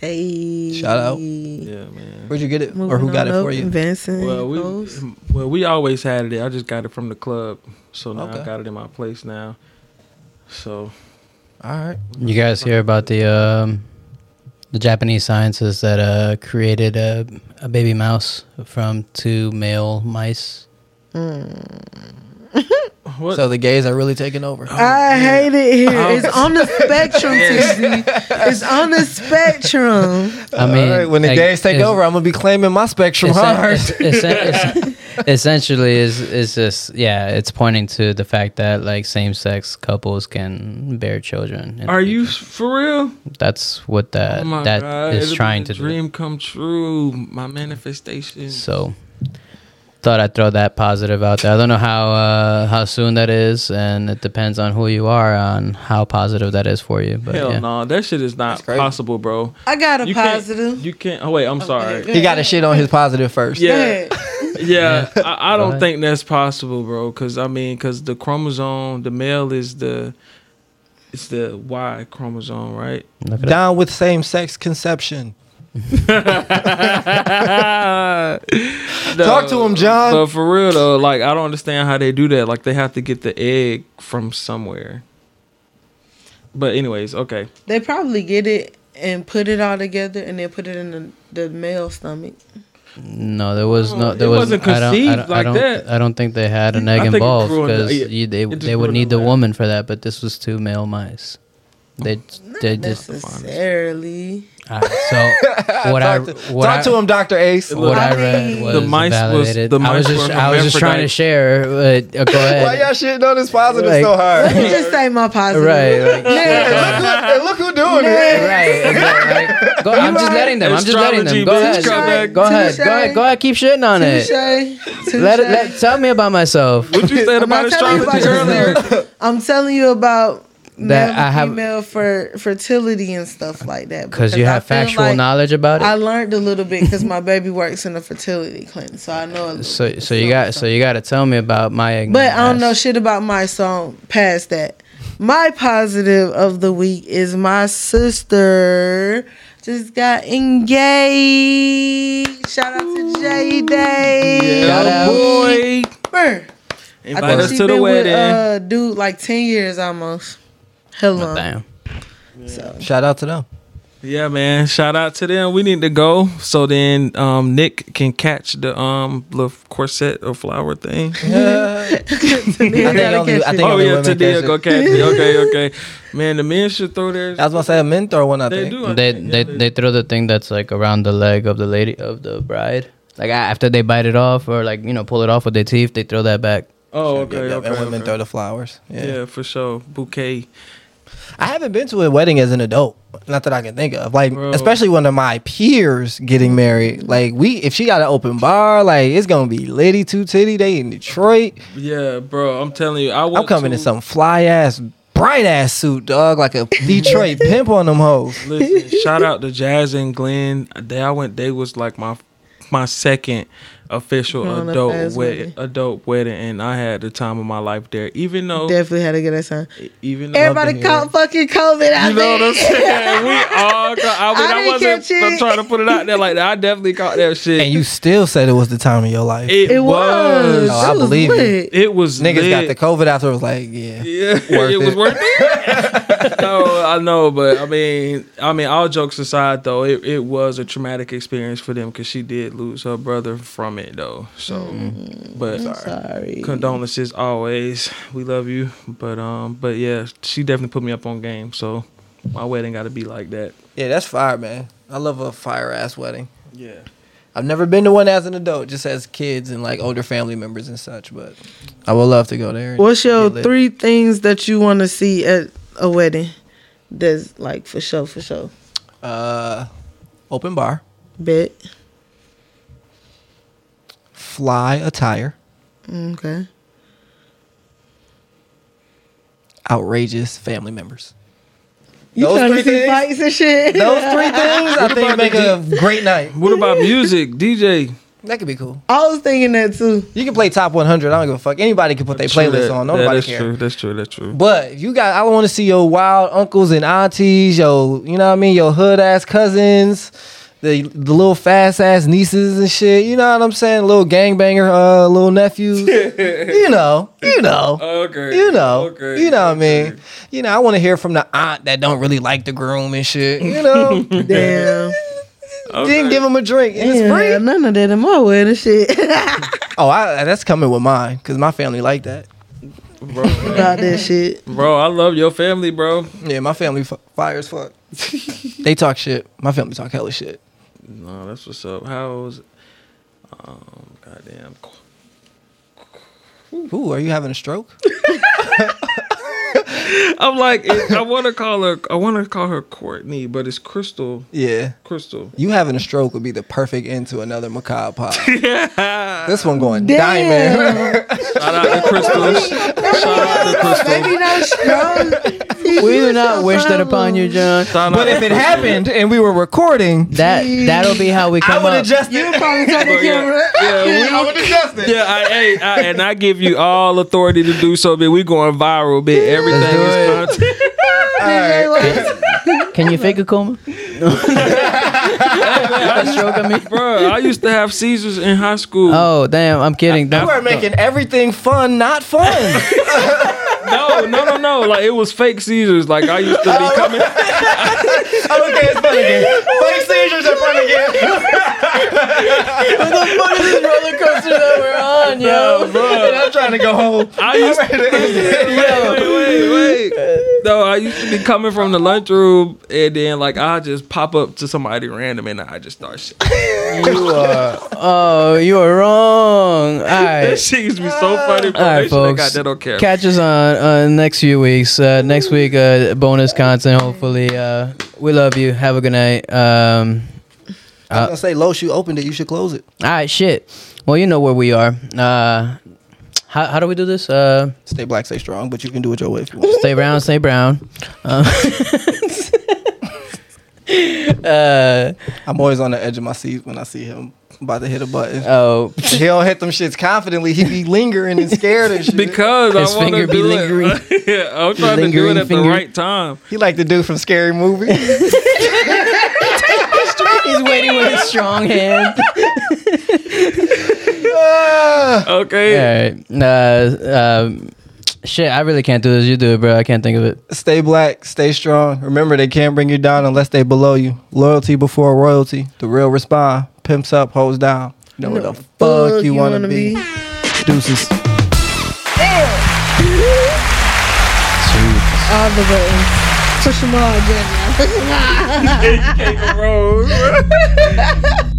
Hey. Shout out. Yeah, man. Where'd you get it? Moving or who got it for you? Vincent. Well, we always had it. I just got it from the club, so now I got it in my place now. So... All right. You guys hear about the Japanese scientists that created a baby mouse from two male mice? What? So the gays are really taking over. I hate it here. It's on the spectrum, Tizzy. It's on the spectrum. I mean, right, when the gays take over, I'm gonna be claiming my spectrum hard. Essentially, is just it's pointing to the fact that like same-sex couples can bear children. Are you for real? That's what is trying to do. Dream come true, my manifestation. So. Thought I'd throw that positive out there. I don't know how soon that is, and it depends on who you are on how positive that is for you. But Hell no, that shit is not possible, bro. I got a positive. You can't. Oh wait, I'm sorry. He got a shit on his positive first. Yeah, yeah. I don't think that's possible, bro. Because the chromosome, the male is the. It's the Y chromosome, right? Down with same-sex conception. Talk to him, John. But for real though, like I don't understand how they do that. Like they have to get the egg from somewhere. But anyways, okay. They probably get it and put it all together, and they put it in the male stomach. No, there wasn't conceived like that. I don't think they had an egg involved because they would need the woman for that. But this was two male mice. They just necessarily. All right, so what talk to him, Dr. Ace. What I read was the mice validated. I was just trying to share. But, go ahead. Why y'all shitting on this positive so hard? Just say more positive. Right. Like, look who doing it. Right. Like, I'm just letting them. Go ahead. Keep shitting on it. Tell me about myself. What you said about astrology earlier? I'm telling you about. That I have female for fertility and stuff like that because you have factual knowledge about it. I learned a little bit because my baby works in a fertility clinic, so I know. So you got to tell me about my. But I don't know shit about my song past that. My positive of the week is my sister just got engaged. Shout out to J Day. Shout out, boy. Invite us to the wedding. Dude, like 10 years almost. Hello. Damn. Yeah. So. Shout out to them. Yeah, man. Shout out to them. We need to go so then Nick can catch the little corset or flower thing. Yeah. Today go catch me. Okay. Man, the men should throw theirs. I was gonna say men throw one. They throw the thing that's like around the leg of the lady of the bride. Like after they bite it off or like pull it off with their teeth, they throw that back. Oh, okay. And women throw the flowers. Yeah, for sure. Bouquet. I haven't been to a wedding as an adult. Not that I can think of. Like, bro. Especially one of my peers getting married. Like, if she got an open bar, like, it's going to be Liddy Two Titty. They in Detroit. Yeah, bro. I'm telling you. I'm coming in some fly-ass, bright-ass suit, dog. Like a Detroit pimp on them hoes. Listen, shout out to Jazz and Glenn. They was like my second official adult wedding, and I had the time of my life there. Even though definitely had a good ass time. Even though everybody caught fucking COVID out there. You know what I'm saying? We all caught. I'm trying to put it out there like that. I definitely caught that shit. And you still said it was the time of your life. It was. No, I believe it. It was. Niggas lit. Got the COVID after. It was like, yeah, it was worth it. No, I know, but I mean, all jokes aside, though, it was a traumatic experience for them because she did lose her brother from it though, so but sorry. Condolences always, we love you, but yeah, she definitely put me up on game, so my wedding gotta be like that. Yeah, that's fire, man. I love a fire ass wedding. Yeah, I've never been to one as an adult, just as kids and like older family members and such, but I would love to go there. What's your three things that you want to see at a wedding that's like for sure? Open bar, bet, fly attire. Okay. Outrageous family members. You trying to see fights and shit? Those three things, I think, make a great night. What about music, DJ? That could be cool. I was thinking that too. You can play top 100. I don't give a fuck. Anybody can put their playlist on. Nobody cares. That's true. But if you got, I want to see your wild uncles and aunties, your, you know what I mean, your hood ass cousins. The little fast ass nieces and shit, you know what I'm saying? Little gangbanger, little nephews, you know what I mean? You know, I want to hear from the aunt that don't really like the groom and shit, you know? Damn. Okay. Didn't give him a drink. And it's free. None of that in my wedding shit. That's coming with mine because my family like that. Bro, about that shit. Bro, I love your family, bro. Yeah, my family fire as fuck. They talk shit. My family talk hella shit. No, that's what's up. How's goddamn? Ooh, are you having a stroke? I'm like, I want to call her Courtney, but it's Crystal. Yeah, Crystal. You having a stroke would be the perfect end to another Macabre pod. Yeah, this one going diamond. Shout out to Crystal. Maybe no stroke. We do not wish that upon you, John. But if it happened and we were recording, that'll be how we come up. I would adjust it. You probably turn the camera. Yeah, I would adjust it. Yeah, I give you all authority to do so, man. We going viral, man. Everything is content. Right. Can you fake a coma? Bro, I used to have seizures in high school. Oh, damn, I'm kidding. You are making everything fun, not fun. No. Like, it was fake seizures. Like, I used to be coming. Okay, it's fun again. Fake seizures are fun again. What the fuck is this roller coaster that we're on, yo? Bro. And I'm trying to go home. I used to. Wait. No, I used to be coming from the lunchroom, and then like I just pop up to somebody random, and I just start shit. You are wrong. All right. That shit used to be so funny. Bro. All right, folks. Got that on camera. Catch us on next few weeks. Next week, bonus content. Hopefully, we love you. Have a good night. I was gonna say, Los, you opened it. You should close it. All right, shit. Well, you know where we are. How do we do this? Stay black, stay strong, but you can do it your way if you want. Stay brown, stay brown. I'm always on the edge of my seat when I see him about to hit a button. Oh, he don't hit them shits confidently. He be lingering and scared and shit. Because his I finger be lingering. Yeah, I'm trying to do it at finger. The right time. He like the dude from Scary Movie. He's waiting with his strong hand. Okay. All right. Shit, I really can't do this. You do it, bro. I can't think of it. Stay black, stay strong. Remember, they can't bring you down unless they below you. Loyalty before royalty. The real respond. Pimps up, hoes down. You know what the fuck you want to be. Deuces. All the way. Push them all again now. You can't go wrong.